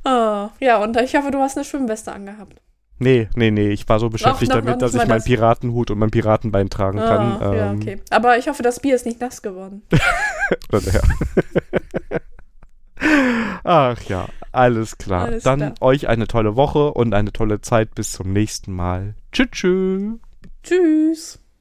Oh, ja, und ich hoffe, du hast eine Schwimmweste angehabt. Nee, nee, nee, ich war so beschäftigt noch, noch, damit, noch dass ich meinen das. Piratenhut und mein Piratenbein tragen ah, kann. Ja, ähm. okay. Aber ich hoffe, das Bier ist nicht nass geworden. Ach ja, alles klar. Alles Dann klar. Euch eine tolle Woche und eine tolle Zeit. Bis zum nächsten Mal. Tschüss. Tschüss. Tschüss.